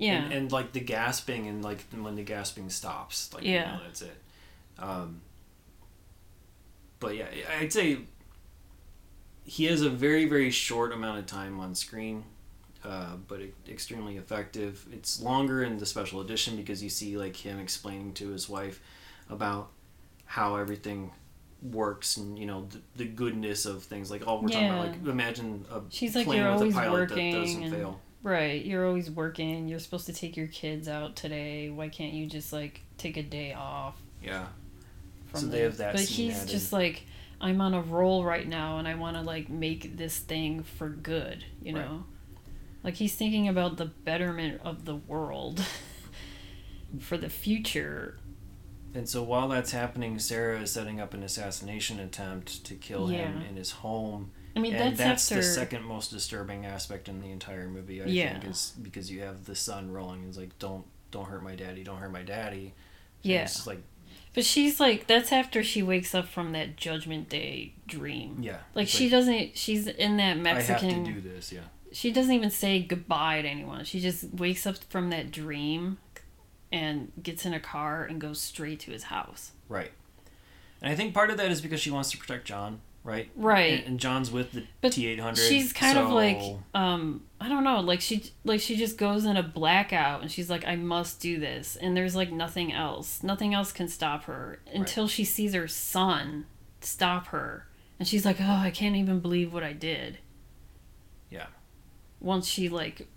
Yeah. And like the gasping and like when the gasping stops, like yeah, you know, that's it. But yeah, I'd say he has a very, very short amount of time on screen, but extremely effective. It's longer in the special edition because you see like him explaining to his wife about how everything works and you know the goodness of things. Like all we're yeah, talking about, like imagine a she's plane like, you're with always a pilot working that doesn't and... fail. Right, you're always working, you're supposed to take your kids out today, why can't you just, like, take a day off? Yeah. So they have that scene. But he's just like, I'm on a roll right now, and I want to, like, make this thing for good, you know? Like, he's thinking about the betterment of the world for the future. And so while that's happening, Sarah is setting up an assassination attempt to kill him in his home. I mean, and that's the second most disturbing aspect in the entire movie, I think, is because you have the son rolling. It's like, don't hurt my daddy, don't hurt my daddy. And yeah. It's like, but she's like, that's after she wakes up from that Judgment Day dream. Yeah. Like, she doesn't, she's in that Mexican... I have to do this, yeah. She doesn't even say goodbye to anyone. She just wakes up from that dream and gets in a car and goes straight to his house. Right. And I think part of that is because she wants to protect John. Right? Right. And John's with the T-800. She's kind of like, I don't know, like she just goes in a blackout and she's like, I must do this. And there's like nothing else. Nothing else can stop her until she sees her son stop her. And she's like, oh, I can't even believe what I did. Yeah. Once she like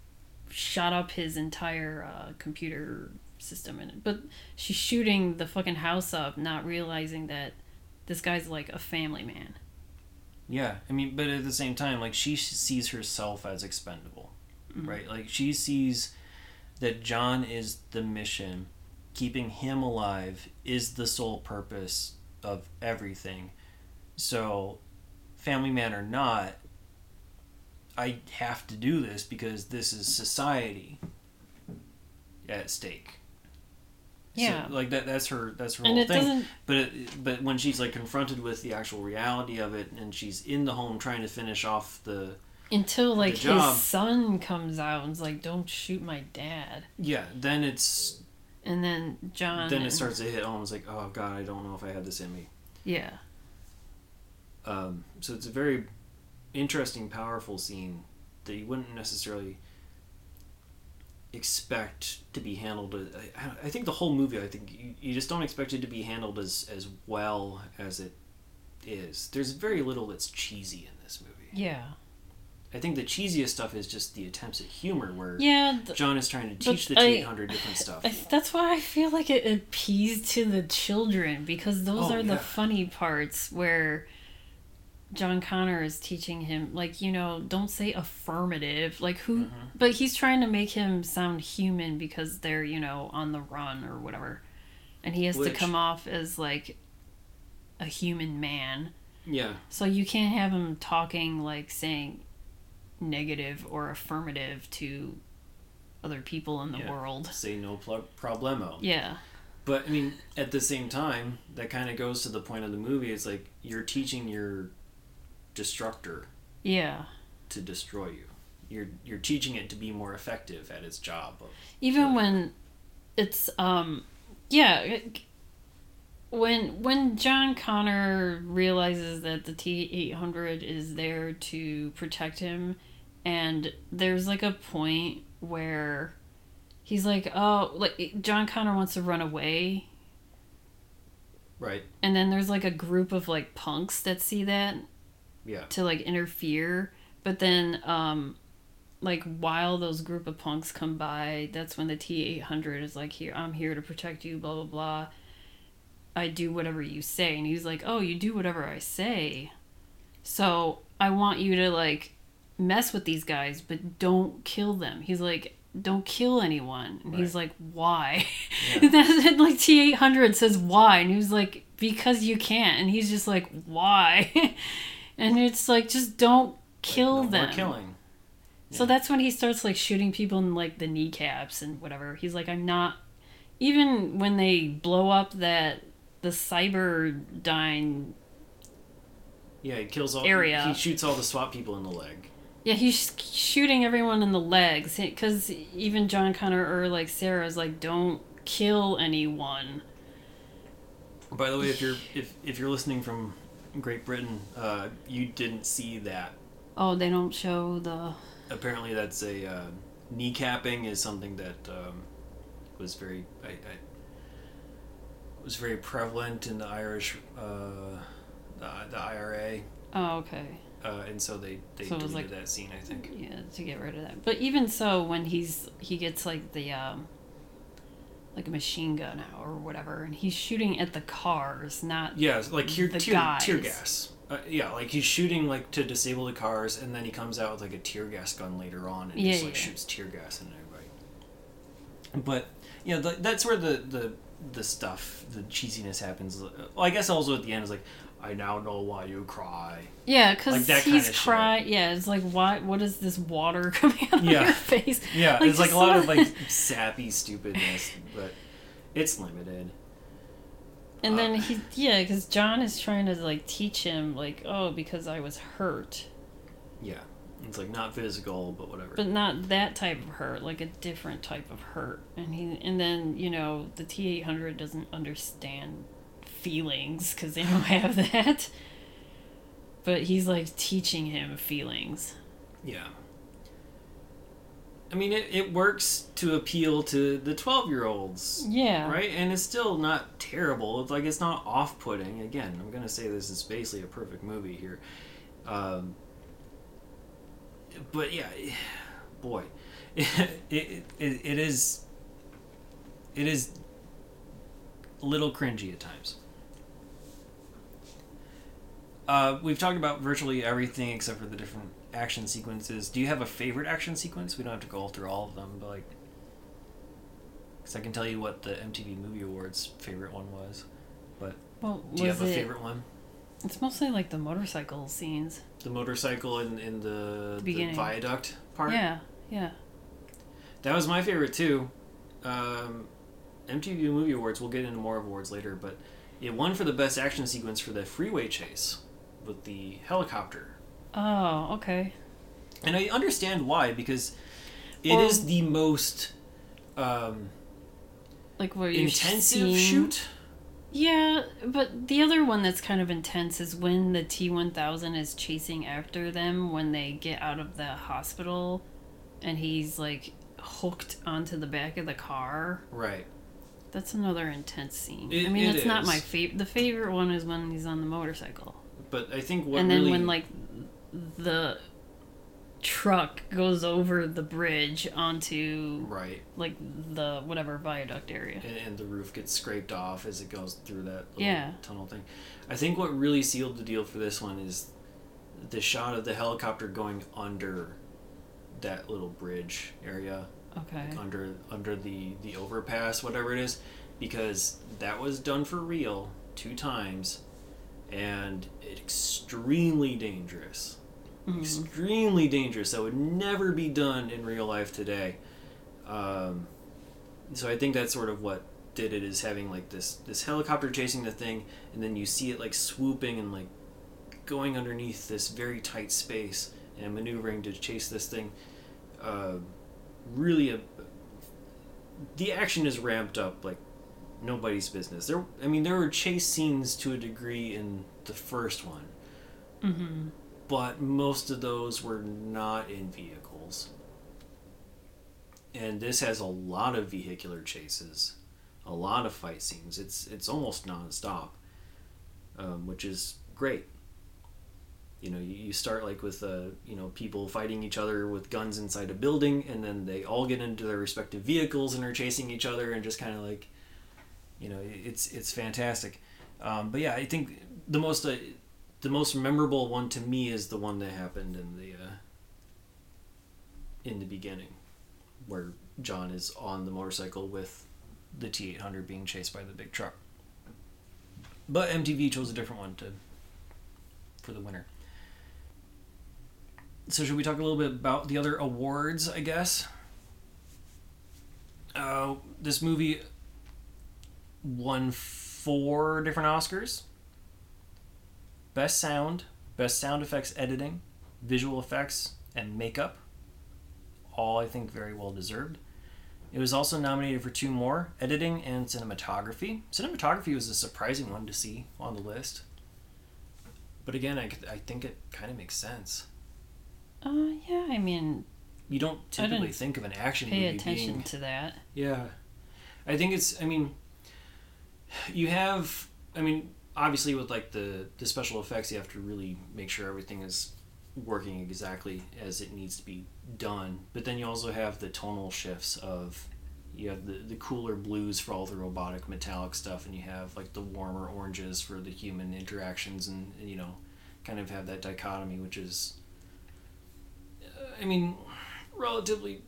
shot up his entire computer system. But she's shooting the fucking house up, not realizing that this guy's like a family man. Yeah, I mean, but at the same time, like, she sees herself as expendable, right? Like, she sees that John is the mission. Keeping him alive is the sole purpose of everything. So, family man or not, I have to do this because this is society at stake. Yeah, so, like that's her whole thing. But when she's like confronted with the actual reality of it, and she's in the home trying to finish off the until like the job, his son comes out and's like, "Don't shoot my dad." Yeah, then it's and then John. Then it starts to hit home. It's like, "Oh God, I don't know if I have this in me." Yeah. So it's a very interesting, powerful scene that you wouldn't necessarily expect to be handled. I think the whole movie, I think you just don't expect it to be handled as well as it is. There's very little that's cheesy in this movie. Yeah. I think the cheesiest stuff is just the attempts at humor where John is trying to teach the T-800 different stuff. That's why I feel like it appeased to the children, because those are the funny parts where John Connor is teaching him, like, you know, don't say affirmative, like, who, but he's trying to make him sound human because they're, you know, on the run or whatever, and he has to come off as like a human man. Yeah. So you can't have him talking like saying negative or affirmative to other people in the world. Say no problemo. Yeah. But I mean, at the same time, that kind of goes to the point of the movie. It's like you're teaching your destructor to destroy you. You're teaching it to be more effective at its job of even killing. When it's when John Connor realizes that the T-800 is there to protect him, and there's like a point where he's like, oh, like John Connor wants to run away. Right. And then there's like a group of like punks that see that. Yeah. To like interfere, but then like while those group of punks come by, that's when the T-800 is like, here, I'm here to protect you, blah blah blah, I do whatever you say. And he's like, oh, you do whatever I say, so I want you to like mess with these guys, but don't kill them. He's like, don't kill anyone. And he's like, why? And then like T-800 says why, and he was like, because you can't. And he's just like, why? And it's like, just don't kill them. We're killing. Yeah. So that's when he starts like shooting people in like the kneecaps and whatever. He's like, I'm not. Even when they blow up the Cyberdyne. Yeah, he shoots all the SWAT people in the leg. Yeah, he's shooting everyone in the legs, because even John Connor or, like, Sarah's like, don't kill anyone. By the way, if you're listening from Great Britain, you didn't see that. Oh, they don't show the... Apparently that's a... kneecapping is something that was very... was very prevalent in the Irish... the IRA. Oh, okay. And so they so deleted, like, that scene, I think. Yeah, to get rid of that. But even so, when he gets, like, the like a machine gun out or whatever, and he's shooting at the cars, not tear gas. Like, he's shooting, like, to disable the cars, and then he comes out with, like, a tear gas gun later on, and shoots tear gas in everybody. But you know, that's where the stuff, the cheesiness happens. Well, I guess also at the end is like, I now know why you cry. Yeah, because like he's crying. Yeah, it's like, why? What is this water coming out of your face? Yeah, like, it's like a lot of like sappy stupidness, but it's limited. And then because John is trying to like teach him, like, oh, because I was hurt. Yeah, it's like not physical, but whatever. But not that type of hurt, like a different type of hurt. And then you know, the T-800 doesn't understand feelings because they don't have that, but he's like teaching him feelings. Yeah, I mean, it works to appeal to the 12-year-olds, yeah, right? And it's still not terrible. It's like, it's not off-putting. Again, I'm gonna say this is basically a perfect movie here, but yeah, boy, it is a little cringy at times. We've talked about virtually everything except for the different action sequences. Do you have a favorite action sequence? We don't have to go through all of them, but like, because I can tell you what the MTV Movie Awards favorite one was. But do you have a favorite one? It's mostly like the motorcycle scenes. The motorcycle in the viaduct part? Yeah. That was my favorite too. MTV Movie Awards, we'll get into more awards later, but it won for the best action sequence for the freeway chase with the helicopter. Oh, okay. And I understand why, because it is the most like where you're intensive shoot. Yeah, but the other one that's kind of intense is when the T-1000 is chasing after them when they get out of the hospital, and he's like hooked onto the back of the car. Right. That's another intense scene. It's not my favorite. The favorite one is when he's on the motorcycle. But I think what really... And then when, like, the truck goes over the bridge onto... Right. Like, the whatever viaduct area. And the roof gets scraped off as it goes through that little tunnel thing. I think what really sealed the deal for this one is the shot of the helicopter going under that little bridge area. Okay. Like under the overpass, whatever it is, because that was done for real 2 times, and it's extremely dangerous. Mm-hmm. Extremely dangerous. That would never be done in real life today. So I think that's sort of what did it, is having like this helicopter chasing the thing, and then you see it like swooping and like going underneath this very tight space and maneuvering to chase this thing. The action is ramped up like nobody's business. There were chase scenes to a degree in the first one, mm-hmm. but most of those were not in vehicles. And this has a lot of vehicular chases, a lot of fight scenes. It's almost non-stop, which is great. You know, you start like with people fighting each other with guns inside a building, and then they all get into their respective vehicles and are chasing each other, and just kind of like, you know, it's fantastic. But yeah, I think the most memorable one to me is the one that happened in the beginning, where John is on the motorcycle with the T-800 being chased by the big truck. But MTV chose a different one for the winner. So should we talk a little bit about the other awards, I guess? This movie won 4 different Oscars. Best sound effects editing, visual effects, and makeup, all I think very well deserved. It was also nominated for two more, editing and cinematography. Cinematography was a surprising one to see on the list. But again, I think it kind of makes sense. Yeah, I mean... You don't typically think of an action movie being... Pay attention to that. Yeah. I think it's, I mean, you have, I mean, obviously with like the special effects, you have to really make sure everything is working exactly as it needs to be done. But then you also have the tonal shifts of, you have the cooler blues for all the robotic metallic stuff, and you have like the warmer oranges for the human interactions, and you know, kind of have that dichotomy, which is, I mean, relatively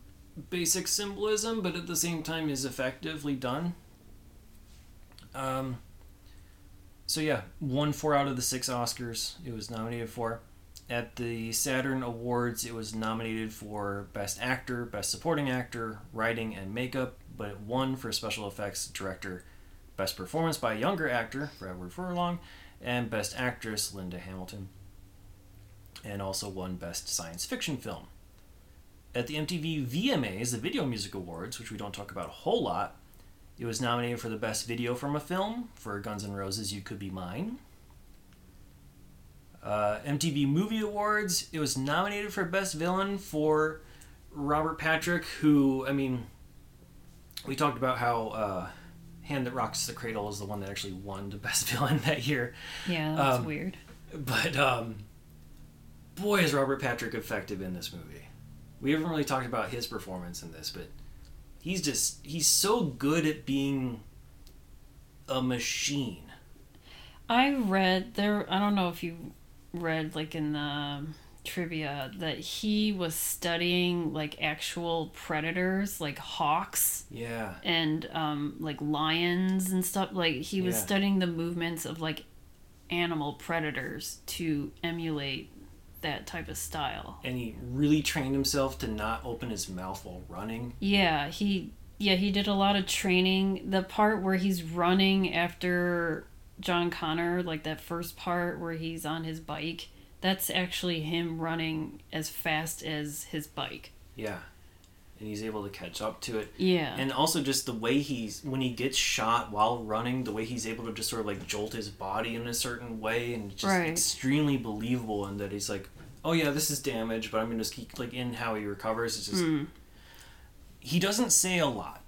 basic symbolism, but at the same time is effectively done. So yeah, won 4 out of the 6 Oscars it was nominated for. At the Saturn Awards, it was nominated for Best Actor, Best Supporting Actor, Writing, and Makeup, but it won for Special Effects Director, Best Performance by a Younger Actor for Edward Furlong, and Best Actress, Linda Hamilton, and also won Best Science Fiction Film. At the MTV VMAs, the Video Music Awards, which we don't talk about a whole lot, it was nominated for the Best Video from a Film for Guns N' Roses' You Could Be Mine. MTV Movie Awards, it was nominated for Best Villain for Robert Patrick, who, I mean, we talked about how Hand That Rocks the Cradle is the one that actually won the Best Villain that year. Yeah, that's weird. But, boy, is Robert Patrick effective in this movie. We haven't really talked about his performance in this, but he's just, he's so good at being a machine. I read there, I don't know if you read like in the trivia that he was studying like actual predators, like hawks. Yeah. And like lions and stuff. Like he was studying the movements of like animal predators to emulate that type of style, and he really trained himself to not open his mouth while running. He did a lot of training. The part where he's running after John Connor, like that first part where he's on his bike, that's actually him running as fast as his bike. Yeah, and he's able to catch up to it. Yeah, and also just the way he's, when he gets shot while running, the way he's able to just sort of like jolt his body in a certain way, and just extremely believable. And that he's like, oh yeah, this is damage, but I'm gonna just keep like in how he recovers. It's just he doesn't say a lot.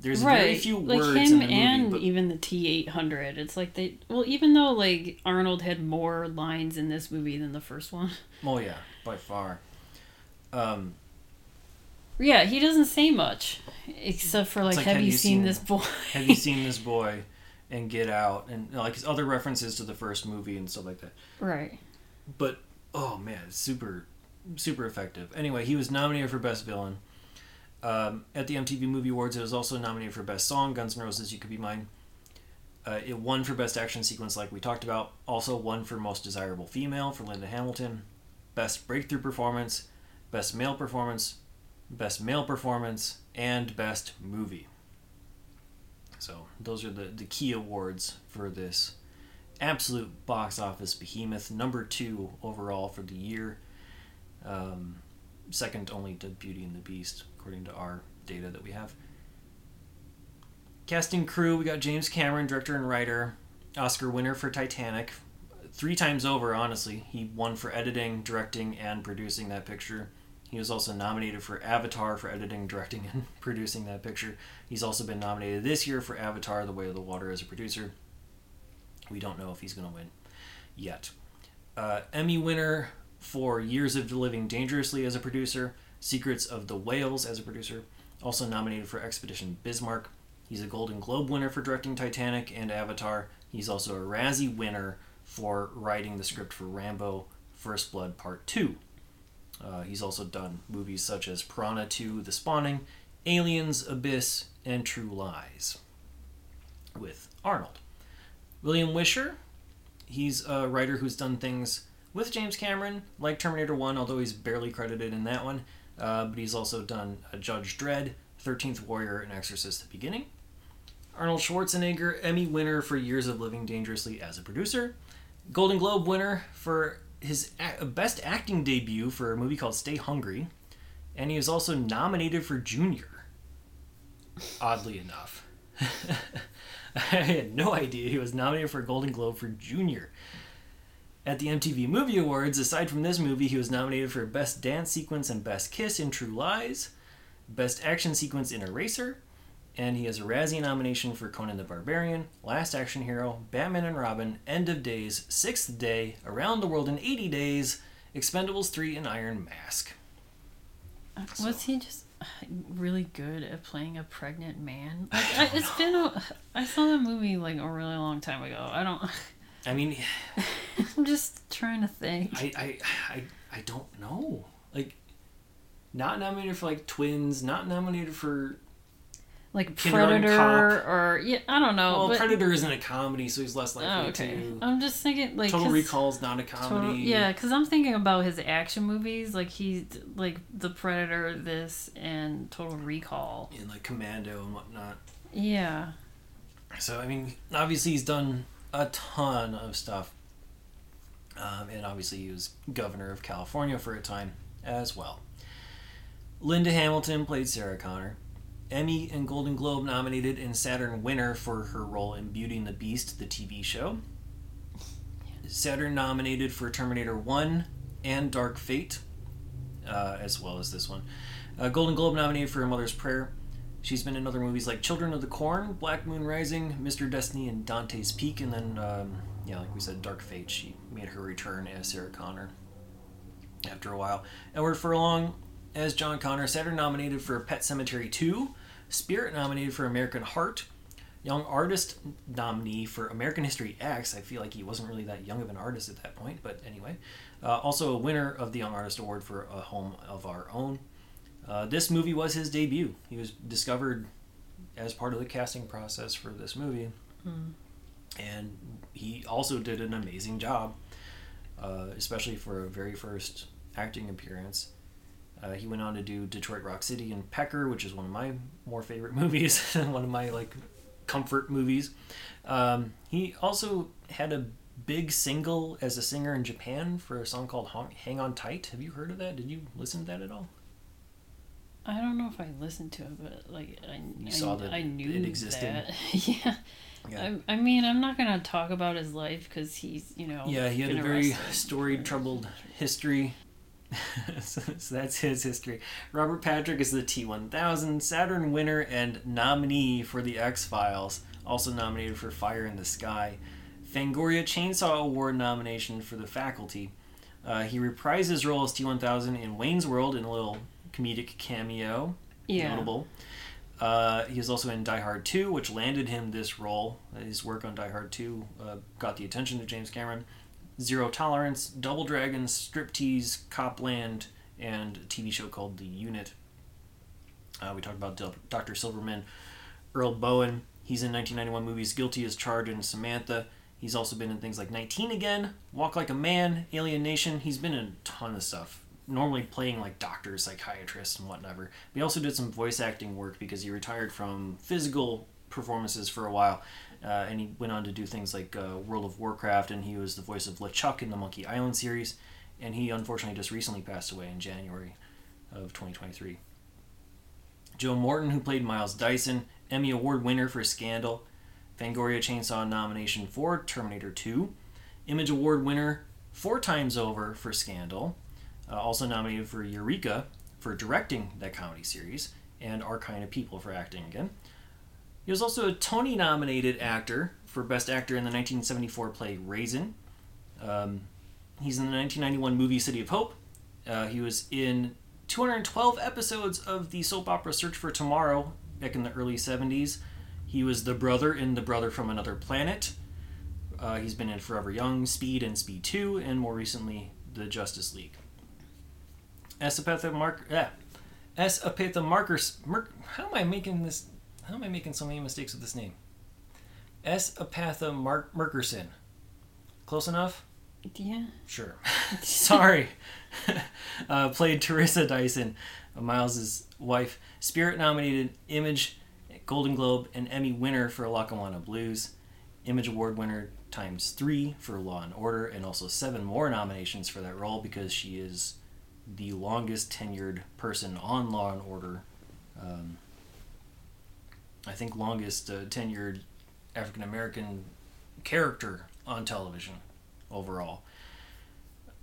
There's very few words like him in the movie, and but... even the T-800. It's like they even though like Arnold had more lines in this movie than the first one. Oh yeah, by far. Yeah, he doesn't say much, except for like, have you seen this boy? Have you seen this boy? And Get Out, and you know, like his other references to the first movie and stuff like that. Right. But oh man, super, super effective. Anyway, he was nominated for Best Villain. At the MTV Movie Awards, it was also nominated for Best Song, Guns N' Roses, You Could Be Mine. It won for Best Action Sequence, like we talked about. Also won for Most Desirable Female for Linda Hamilton. Best Breakthrough Performance, Best Male Performance, Best Male Performance, and Best Movie. So those are the key awards for this absolute box office behemoth. Number 2 overall for the year. Second only to Beauty and the Beast, according to our data that we have. Casting crew, we got James Cameron, director and writer. Oscar winner for Titanic. 3 times over, honestly. He won for editing, directing, and producing that picture. He was also nominated for Avatar for editing, directing, and producing that picture. He's also been nominated this year for Avatar, The Way of the Water as a producer. We don't know if he's going to win yet. Emmy winner for Years of Living Dangerously as a producer, Secrets of the Whales as a producer, also nominated for Expedition Bismarck. He's a Golden Globe winner for directing Titanic and Avatar. He's also a Razzie winner for writing the script for Rambo, First Blood Part 2. He's also done movies such as Piranha 2, The Spawning, Aliens, Abyss, and True Lies with Arnold. William Wisher, he's a writer who's done things with James Cameron, like Terminator 1, although he's barely credited in that one. But he's also done Judge Dredd, 13th Warrior, and Exorcist: The Beginning. Arnold Schwarzenegger, Emmy winner for Years of Living Dangerously as a producer. Golden Globe winner for his best acting debut for a movie called Stay Hungry, and he was also nominated for Junior, oddly enough. I had no idea he was nominated for a Golden Globe for Junior. At the MTV Movie Awards, aside from this movie, he was nominated for Best Dance Sequence and Best Kiss in True Lies, Best Action Sequence in Eraser, and he has a Razzie nomination for Conan the Barbarian, Last Action Hero, Batman and Robin, End of Days, Sixth Day, Around the World in 80 Days, Expendables 3, and Iron Mask. Was he just really good at playing a pregnant man? Like, it's been a, I saw that movie like a really long time ago. I mean, I'm just trying to think. I don't know. Like, not nominated for like Twins, not nominated for like Predator or yeah, I don't know. Well, but Predator isn't a comedy, so he's less likely to. I'm just thinking like Total Recall's not a comedy. Yeah, because I'm thinking about his action movies, like he's like the Predator, this, and Total Recall, and like Commando and whatnot. Yeah. So I mean, obviously he's done a ton of stuff, and obviously he was governor of California for a time as well. Linda Hamilton played Sarah Connor, Emmy and Golden Globe nominated and Saturn winner for her role in Beauty and the Beast, the TV show. Saturn nominated for Terminator 1 and Dark Fate, as well as this one. Golden Globe nominated for A Mother's Prayer. She's been in other movies like Children of the Corn, Black Moon Rising, Mr. Destiny, and Dante's Peak. And then, yeah, like we said, Dark Fate. She made her return as Sarah Connor after a while. Edward Furlong as John Connor. Saturn nominated for Pet Sematary 2. Spirit nominated for American Heart. Young Artist nominee for American History X. I feel like he wasn't really that young of an artist at that point, but anyway. Also a winner of the Young Artist Award for A Home of Our Own. This movie was his debut. He was discovered as part of the casting process for this movie. Mm. And he also did an amazing job, especially for a very first acting appearance. He went on to do Detroit Rock City and Pecker, which is one of my more favorite movies, one of my like comfort movies. He also had a big single as a singer in Japan for a song called Hang On Tight. Have you heard of that? Did you listen to that at all? I don't know if I listened to it, but like I knew it existed. That. Yeah. I mean, I'm not gonna talk about his life because he's, you know. Yeah, he had a very storied, troubled history. So that's his history. Robert Patrick is the T-1000, Saturn winner and nominee for the X-Files. Also nominated for Fire in the Sky, Fangoria Chainsaw Award nomination for The Faculty. He reprised his role as T-1000 in Wayne's World in a little comedic cameo, notable. He was also in Die Hard 2, which landed him this role. His work on Die Hard 2 got the attention of James Cameron. Zero Tolerance, Double Dragon, Striptease, Copland, and a TV show called The Unit. We talked about Dr. Silverman. Earl Boen, he's in 1991 movies Guilty as Charged and Samantha. He's also been in things like 19 Again, Walk Like a Man, Alien Nation. He's been in a ton of stuff, normally playing like doctors, psychiatrists, and whatever. But he also did some voice acting work because he retired from physical performances for a while, and he went on to do things like World of Warcraft, and he was the voice of LeChuck in the Monkey Island series, and he unfortunately just recently passed away in January of 2023. Joe Morton, who played Miles Dyson, Emmy Award winner for Scandal, Fangoria Chainsaw nomination for Terminator 2, Image Award winner 4 times over for Scandal, also nominated for Eureka for directing that comedy series, and Our Kind of People for acting again. He was also a Tony-nominated actor for Best Actor in the 1974 play Raisin. He's in the 1991 movie City of Hope. He was in 212 episodes of the soap opera Search for Tomorrow back in the early 70s. He was the brother in The Brother from Another Planet. He's been in Forever Young, Speed, and Speed 2, and more recently, The Justice League. How am I making so many mistakes with this name? S. Epatha Merkerson. Close enough? Yeah. Sure. Sorry. Played Teresa Dyson, Miles' wife. Spirit nominated, Image, Golden Globe, and Emmy winner for Lackawanna Blues. Image Award winner 3 for Law and Order, and also 7 more nominations for that role because she is the longest tenured person on Law and Order. I think longest tenured African American character on television overall.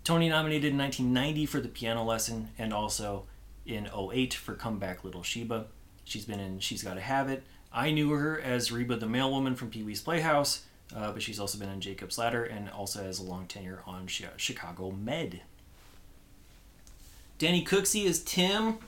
Tony nominated in 1990 for The Piano Lesson, and also in 2008 for Comeback Little Sheba. She's been in She's Gotta Have It. I knew her as Reba the Mail Woman from Pee-wee's Playhouse, but she's also been in Jacob's Ladder and also has a long tenure on Chicago Med. Danny Cooksey is Tim.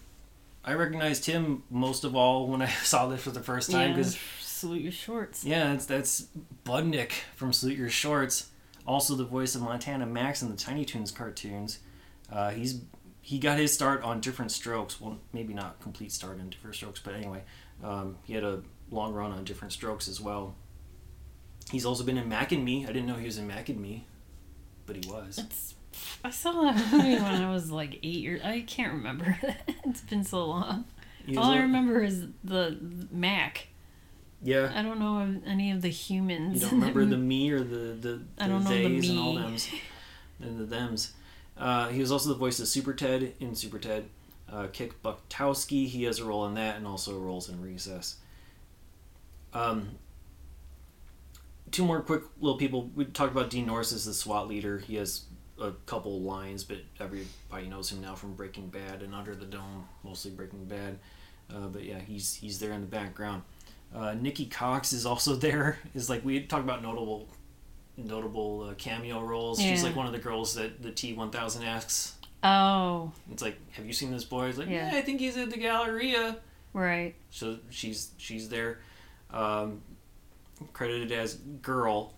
I recognized Tim most of all when I saw this for the first time. Yeah, Salute Your Shorts. Yeah, that's Budnick from Salute Your Shorts. Also the voice of Montana Max in the Tiny Toons cartoons. He got his start on Different Strokes. Well, maybe not complete start on Different Strokes, but anyway, he had a long run on Different Strokes as well. He's also been in Mac and Me. I didn't know he was in Mac and Me, but he was. I saw that movie when I was like 8 years. I can't remember. It's been so long. All I remember is the Mac. Yeah. I don't know any of the humans. You don't remember the me or the theys and all them and the thems. He was also the voice of Super Ted in Super Ted. Kick Buttowski, he has a role in that and also roles in Recess. Two more quick little people. We talked about Dean Norris as the SWAT leader. He has a couple lines, but everybody knows him now from Breaking Bad and Under the Dome, mostly Breaking Bad. But yeah, he's there in the background. Nikki Cox is also there. Is like we talk about notable cameo roles. Yeah. She's like one of the girls that the T-1000 asks. Oh. It's like, have you seen this boy? It's like, yeah, I think he's at the Galleria. Right. So she's there, credited as Girl.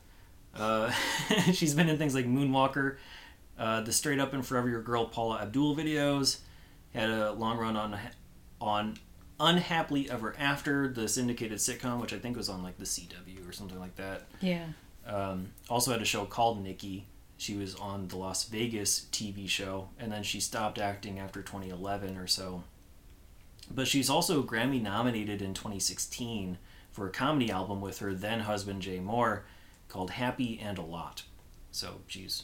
She's been in things like Moonwalker, the Straight Up and Forever Your Girl Paula Abdul videos. Had a long run on Unhappily Ever After, the syndicated sitcom, which I think was on like the CW or something like that. Yeah. Also had a show called Nikki. She was on the Las Vegas TV show, and then she stopped acting after 2011 or so. But she's also Grammy nominated in 2016 for a comedy album with her then husband Jay Moore called Happy and a Lot. So she's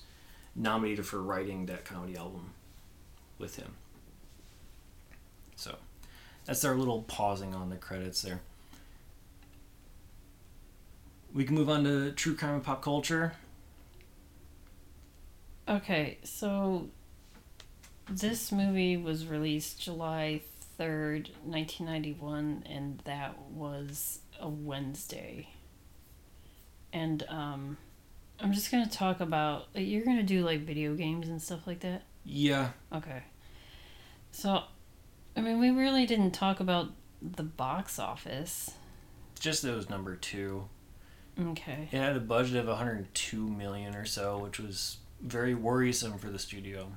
nominated for writing that comedy album with him. So that's our little pausing on the credits there. We can move on to true crime and pop culture. Okay, so this movie was released July 3rd, 1991, and that was a Wednesday. And I'm just going to talk about... You're going to do, like, video games and stuff like that? Yeah. Okay. So, I mean, we really didn't talk about the box office. Just that it was number 2. Okay. It had a budget of $102 million or so, which was very worrisome for the studio.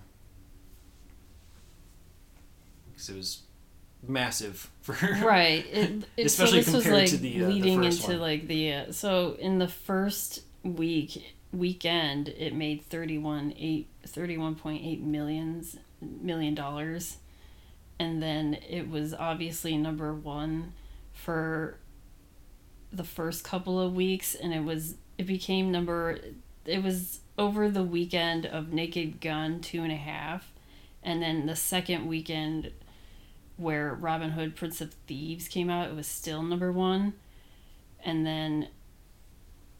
Because it was massive for right, especially so compared to the leading the first into one. Like the so in the first weekend it made $31.8 million, and then it was obviously number one for the first couple of weeks, and it was over the weekend of Naked Gun 2.5, and then the second weekend where Robin Hood, Prince of Thieves came out, it was still number one. And then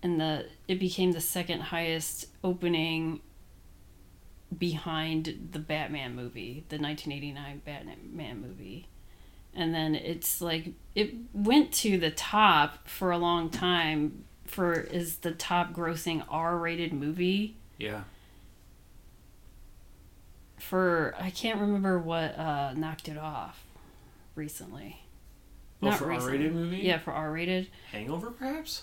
it became the second highest opening behind the Batman movie, the 1989 Batman movie. And then it's like, it went to the top for a long time is the top grossing R-rated movie. Yeah. I can't remember what knocked it off recently. Well, for R-rated movie? Yeah, for R-rated. Hangover, perhaps?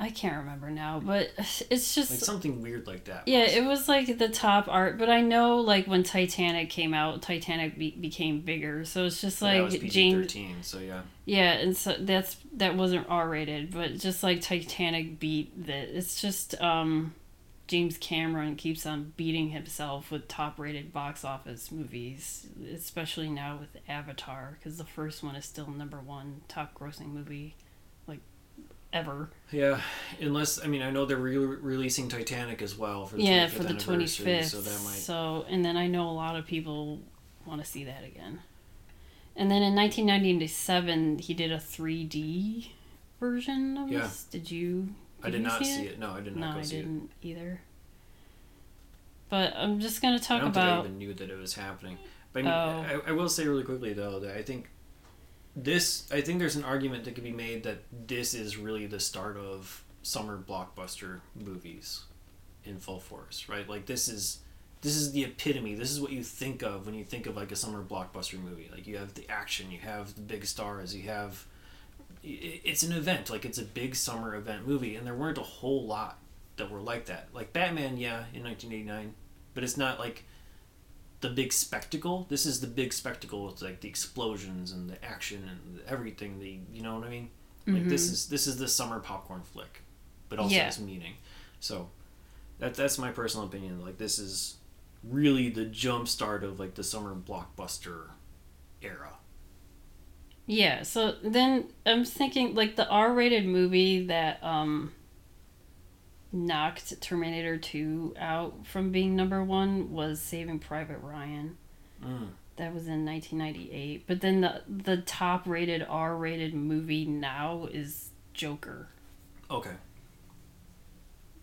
I can't remember now, but it's just... Like something weird like that. Yeah, it was like the top art, but I know like when Titanic came out, Titanic became bigger, so it's just like... Yeah, it was PG-13, so yeah. Yeah, and so that wasn't R-rated, but just like Titanic beat that. It's just... James Cameron keeps on beating himself with top-rated box office movies, especially now with Avatar, because the first one is still number one top-grossing movie, like ever. Yeah, unless, I mean, I know they're releasing Titanic as well for the 25th. So that might. So, and then I know a lot of people want to see that again. And then in 1997, he did a 3D version of this. Did you? I did not see it. No, I did not. No, I didn't either. But I'm just going to talk about. I don't think I even knew that it was happening. But I will say really quickly though that I think this. I think there's an argument that could be made that this is really the start of summer blockbuster movies in full force, right? Like this is the epitome. This is what you think of when you think of like a summer blockbuster movie. Like you have the action, you have the big stars, you have. It's an event, like it's a big summer event movie, and there weren't a whole lot that were like that. Like Batman, yeah, in 1989, but it's not like the big spectacle. This is the big spectacle with like the explosions and the action and everything. You know what I mean? Mm-hmm. Like this is the summer popcorn flick, but also has meaning. So that's my personal opinion. Like this is really the jump start of like the summer blockbuster era. Yeah, so then I'm thinking, like, the R-rated movie that knocked Terminator 2 out from being number one was Saving Private Ryan. Mm. That was in 1998. But then the top-rated R-rated movie now is Joker. Okay.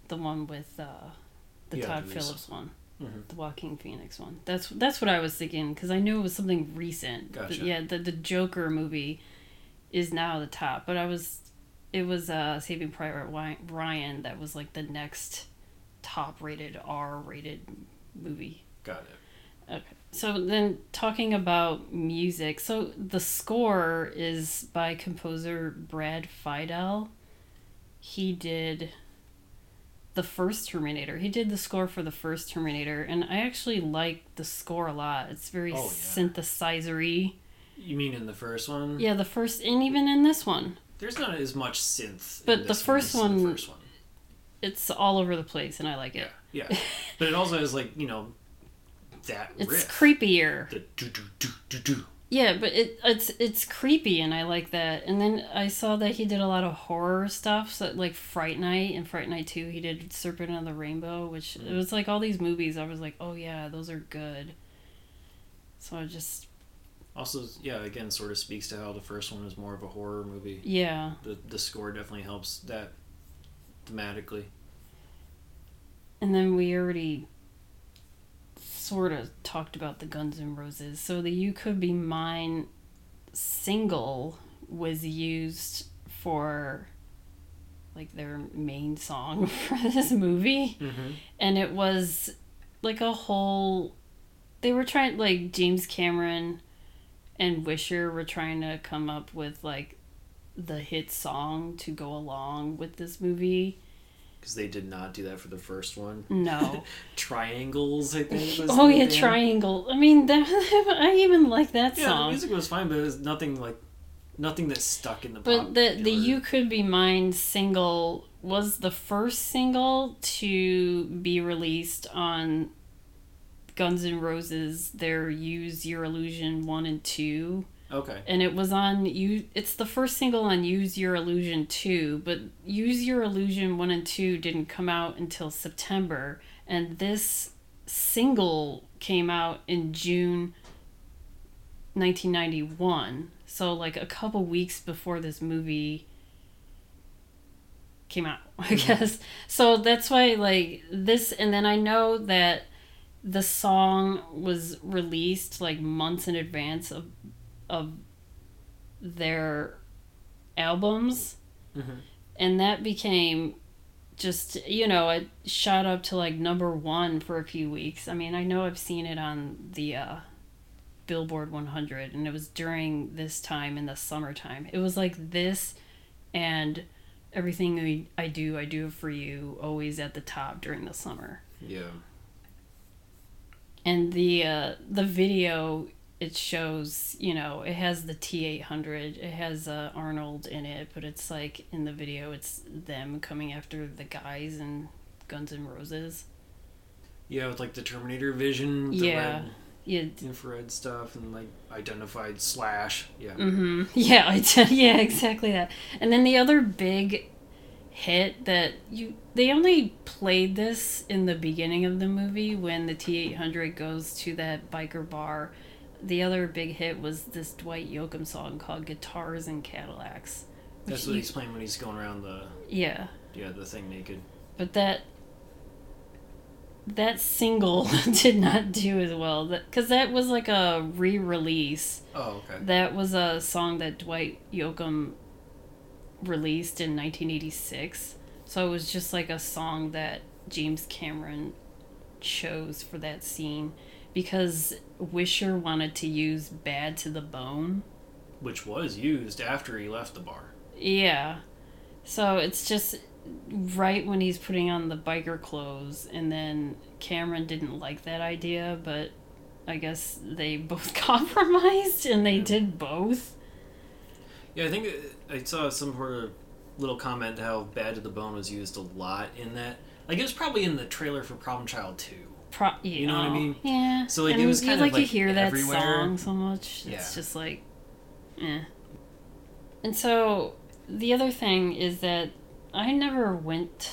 The one with the Todd Phillips one. Mm-hmm. The Joaquin Phoenix one. That's what I was thinking, because I knew it was something recent. Gotcha. But yeah, the Joker movie is now the top. But it was Saving Private Ryan that was like the next top-rated R-rated movie. Got it. Okay. So then talking about music, so the score is by composer Brad Fiedel. He did the first Terminator. He did the score for the first Terminator, and I actually like the score a lot. It's very synthesizer-y. You mean in the first one? Yeah, the first, and even in this one. There's not as much synth in this one as in the first one. It's all over the place, and I like it. Yeah. But it also has, like, you know, that riff. It's creepier. The do-do-do-do-do. Yeah, but it's creepy, and I like that. And then I saw that he did a lot of horror stuff, so like Fright Night and Fright Night 2, he did Serpent on the Rainbow, which it was like all these movies, I was like, oh yeah, those are good. So I just... Also, yeah, again, sort of speaks to how the first one was more of a horror movie. Yeah. The score definitely helps that thematically. And then we already sort of talked about the Guns N' Roses. So the You Could Be Mine single was used for like their main song for this movie. Mm-hmm. And it was like a whole... They were trying... Like James Cameron and Wisher were trying to come up with like the hit song to go along with this movie. Because they did not do that for the first one. No. Triangles, I think. Was Triangle. I mean, I even like that song. Yeah, the music was fine, but it was nothing that stuck in the pop. But the You Could Be Mine single was the first single to be released on Guns N' Roses, their Use Your Illusion 1 and 2. Okay. And it was on it's the first single on Use Your Illusion 2, but Use Your Illusion 1 and 2 didn't come out until September, and this single came out in June 1991. So like a couple weeks before this movie came out, I guess. So that's why like this, and then I know that the song was released like months in advance of their albums. Mm-hmm. And that became just, you know, it shot up to like number one for a few weeks. I mean, I know I've seen it on the Billboard 100, and it was during this time in the summertime. It was like this and Everything I Do It For You always at the top during the summer. Yeah. And the video, it shows, you know, it has the T-800, it has Arnold in it, but it's like in the video it's them coming after the guys in Guns N' Roses. Yeah, with like the Terminator vision, the red infrared stuff, and like identified slash. Yeah, exactly that. And then the other big hit that they only played this in the beginning of the movie when the T-800 goes to that biker bar. The other big hit was this Dwight Yoakam song called Guitars and Cadillacs. That's what he's playing when he's going around the... Yeah. Yeah, the thing naked. But that single did not do as well. Because that was like a re-release. Oh, okay. That was a song that Dwight Yoakam released in 1986. So it was just like a song that James Cameron chose for that scene. Because Wisher wanted to use Bad to the Bone. Which was used after he left the bar. Yeah. So it's just... right when he's putting on the biker clothes, and then Cameron didn't like that idea, but I guess they both compromised and they did both. Yeah, I think I saw some sort of little comment how Bad to the Bone was used a lot in that. Like, it was probably in the trailer for Problem Child 2. You know what I mean? Yeah. So, like, and it was kind of like you hear everywhere. That song so much. Yeah. It's just like, eh. And so, the other thing is that I never went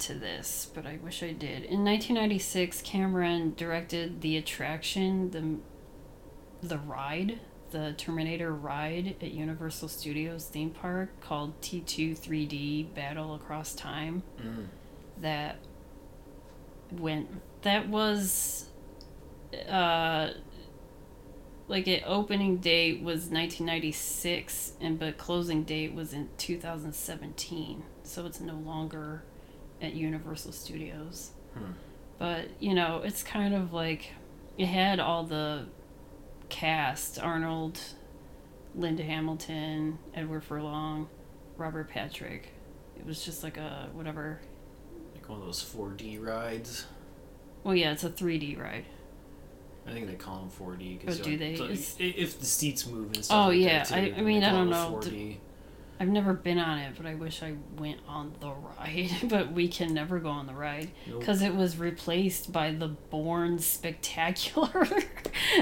to this, but I wish I did. In 1996, Cameron directed the attraction, the ride, the Terminator ride at Universal Studios theme park called T2-3D Battle Across Time. Mm. That was, like, an opening date was 1996, but closing date was in 2017. So it's no longer at Universal Studios. Hmm. But, you know, it's kind of like... it had all the cast. Arnold, Linda Hamilton, Edward Furlong, Robert Patrick. It was just like a... whatever. Like one of those 4D rides? Well, yeah, it's a 3D ride. I think they call them 4D. Cause do they? Like, if the seats move and stuff like that, too. I mean, I don't know. 4D. I've never been on it, but I wish I went on the ride. But we can never go on the ride because it was replaced by the Bourne Spectacular.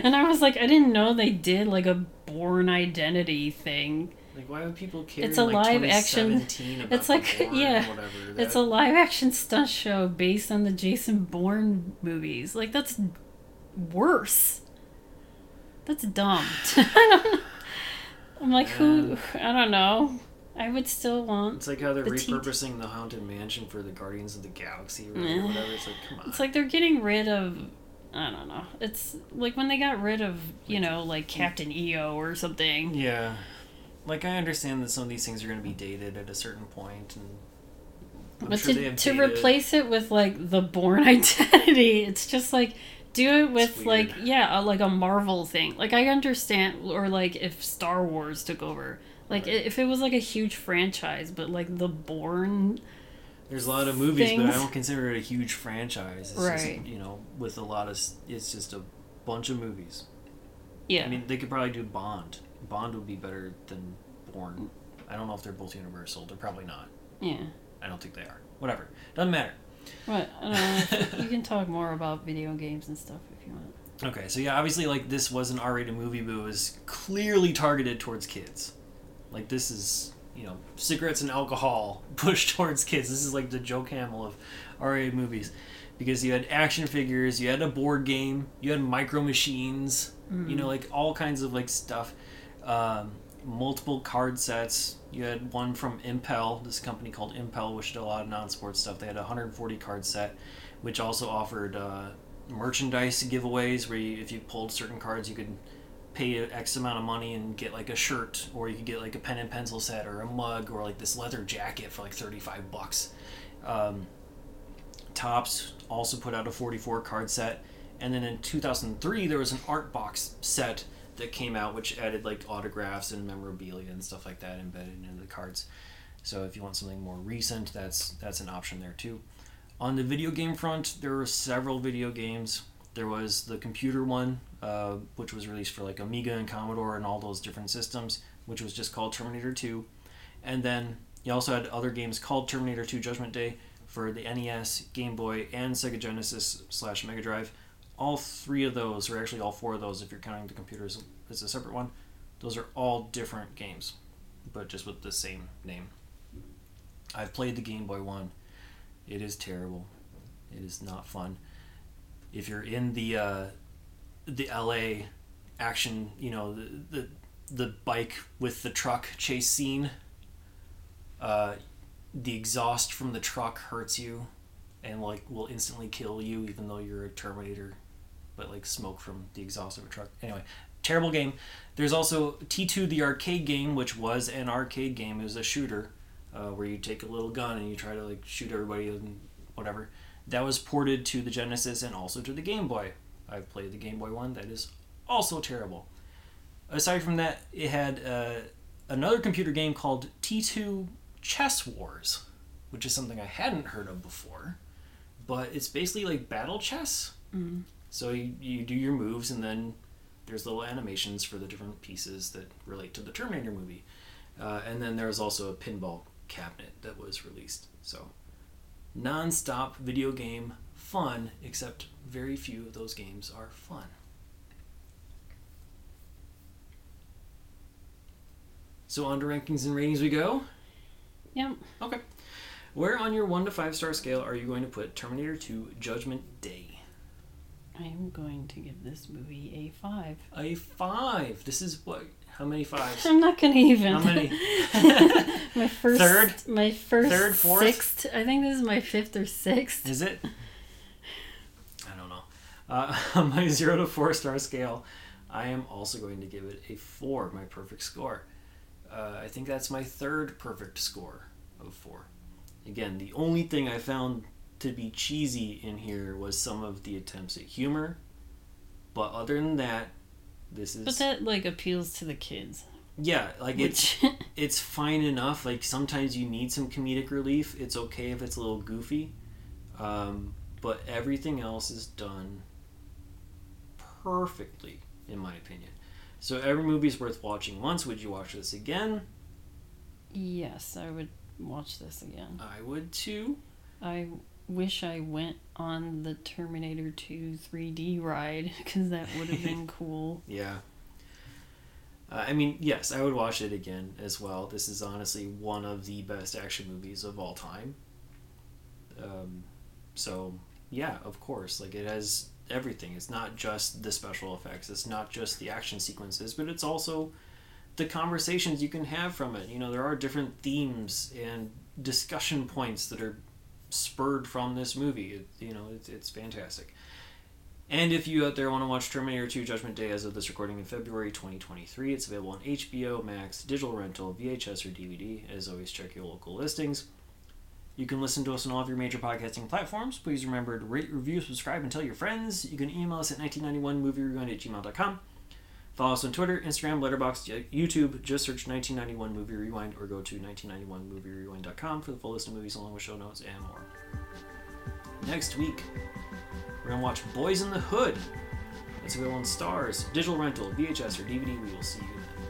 And I was like, I didn't know they did like a Bourne Identity thing. Like, why would people care? It's a live action. It's like, yeah, whatever, it's a live action stunt show based on the Jason Bourne movies. Like, that's worse. That's dumb. I don't know. I'm like, who? I don't know. I would still want... it's like how they're repurposing the Haunted Mansion for the Guardians of the Galaxy or whatever. It's like, come on. It's like they're getting rid of... I don't know. It's like when they got rid of, you know, like Captain EO or something. Yeah. Like, I understand that some of these things are going to be dated at a certain point. But to replace it with, like, the Bourne Identity, it's just like... do it with, like, like a Marvel thing. Like, I understand, or, like, if Star Wars took over. Like, if it was, like, a huge franchise, but, like, the Bourne... there's a lot of movies, but I don't consider it a huge franchise. It's just, you know, with a lot of... it's just a bunch of movies. Yeah. I mean, they could probably do Bond. Bond would be better than Bourne. I don't know if they're both Universal. They're probably not. Yeah. I don't think they are. Whatever. Doesn't matter. What? I don't know. You can talk more about video games and stuff if you want. Okay, so yeah, obviously, like, this was an R-rated movie, but it was clearly targeted towards kids. Like, this is, you know, cigarettes and alcohol pushed towards kids. This is like the Joe Camel of R-rated movies. Because you had action figures, you had a board game, you had Micro Machines, you know, like, all kinds of, like, stuff. Multiple card sets. You had one from Impel, this company called Impel, which did a lot of non-sports stuff. They had a 140 card set, which also offered merchandise giveaways where if you pulled certain cards, you could pay X amount of money and get like a shirt, or you could get like a pen and pencil set or a mug or like this leather jacket for like $35. Tops also put out a 44 card set. And then in 2003, there was an art box set that came out, which added like autographs and memorabilia and stuff like that embedded into the cards. So if you want something more recent, that's an option there too. On the video game front, there were several video games. There was the computer one, which was released for like Amiga and Commodore and all those different systems, which was just called Terminator 2. And then you also had other games called Terminator 2 Judgment Day for the NES, Game Boy, and Sega Genesis/Mega Drive. All three of those, or actually all four of those if you're counting the computers as a separate one, those are all different games, but just with the same name. I've played the Game Boy one. It is terrible. It is not fun. If you're in the LA action, you know, the bike with the truck chase scene, the exhaust from the truck hurts you and like will instantly kill you even though you're a Terminator, but like smoke from the exhaust of a truck. Anyway, terrible game. There's also T2, the arcade game, which was an arcade game. It was a shooter where you take a little gun and you try to like shoot everybody and whatever. That was ported to the Genesis and also to the Game Boy. I've played the Game Boy one. That is also terrible. Aside from that, it had another computer game called T2 Chess Wars, which is something I hadn't heard of before, but it's basically like battle chess. Mm-hmm. So you do your moves, and then there's little animations for the different pieces that relate to the Terminator movie. And then there was also a pinball cabinet that was released. So non-stop video game fun, except very few of those games are fun. So on to rankings and ratings we go? Yep. Okay. Where on your 1 to 5 star scale are you going to put Terminator 2 Judgment Day? I am going to give this movie a 5. A 5? This is what? How many 5s? I'm not going to even. How many? My first. Third? My first. Third, fourth? Sixth. I think this is my 5th or 6th. Is it? I don't know. On my 0 to 4 star scale, I am also going to give it a 4, my perfect score. I think that's my 3rd perfect score of 4. Again, the only thing I found to be cheesy in here was some of the attempts at humor. But other than that, this is... But that, like, appeals to the kids. Yeah, like, it's fine enough. Like, sometimes you need some comedic relief. It's okay if it's a little goofy. But everything else is done perfectly, in my opinion. So every movie's worth watching once. Would you watch this again? Yes, I would watch this again. I would too. I wish I went on the Terminator 2 3D ride, because that would have been cool. Yeah. I mean, yes, I would watch it again as well. This is honestly one of the best action movies of all time. So, yeah, of course. Like, it has... everything. It's not just the special effects, it's not just the action sequences, but it's also the conversations you can have from it. You know, there are different themes and discussion points that are spurred from this movie. It's fantastic. And if you out there want to watch Terminator 2 Judgment Day as of this recording in February 2023, it's available on HBO Max, digital rental, VHS or DVD. As always, check your local listings. You can listen to us on all of your major podcasting platforms. Please remember to rate, review, subscribe, and tell your friends. You can email us at 1991movierewind@gmail.com. Follow us on Twitter, Instagram, Letterboxd, YouTube. Just search 1991 Movie Rewind or go to 1991movierewind.com for the full list of movies along with show notes and more. Next week, we're going to watch Boys in the Hood. That's available on Stars, digital rental, VHS, or DVD. We will see you then.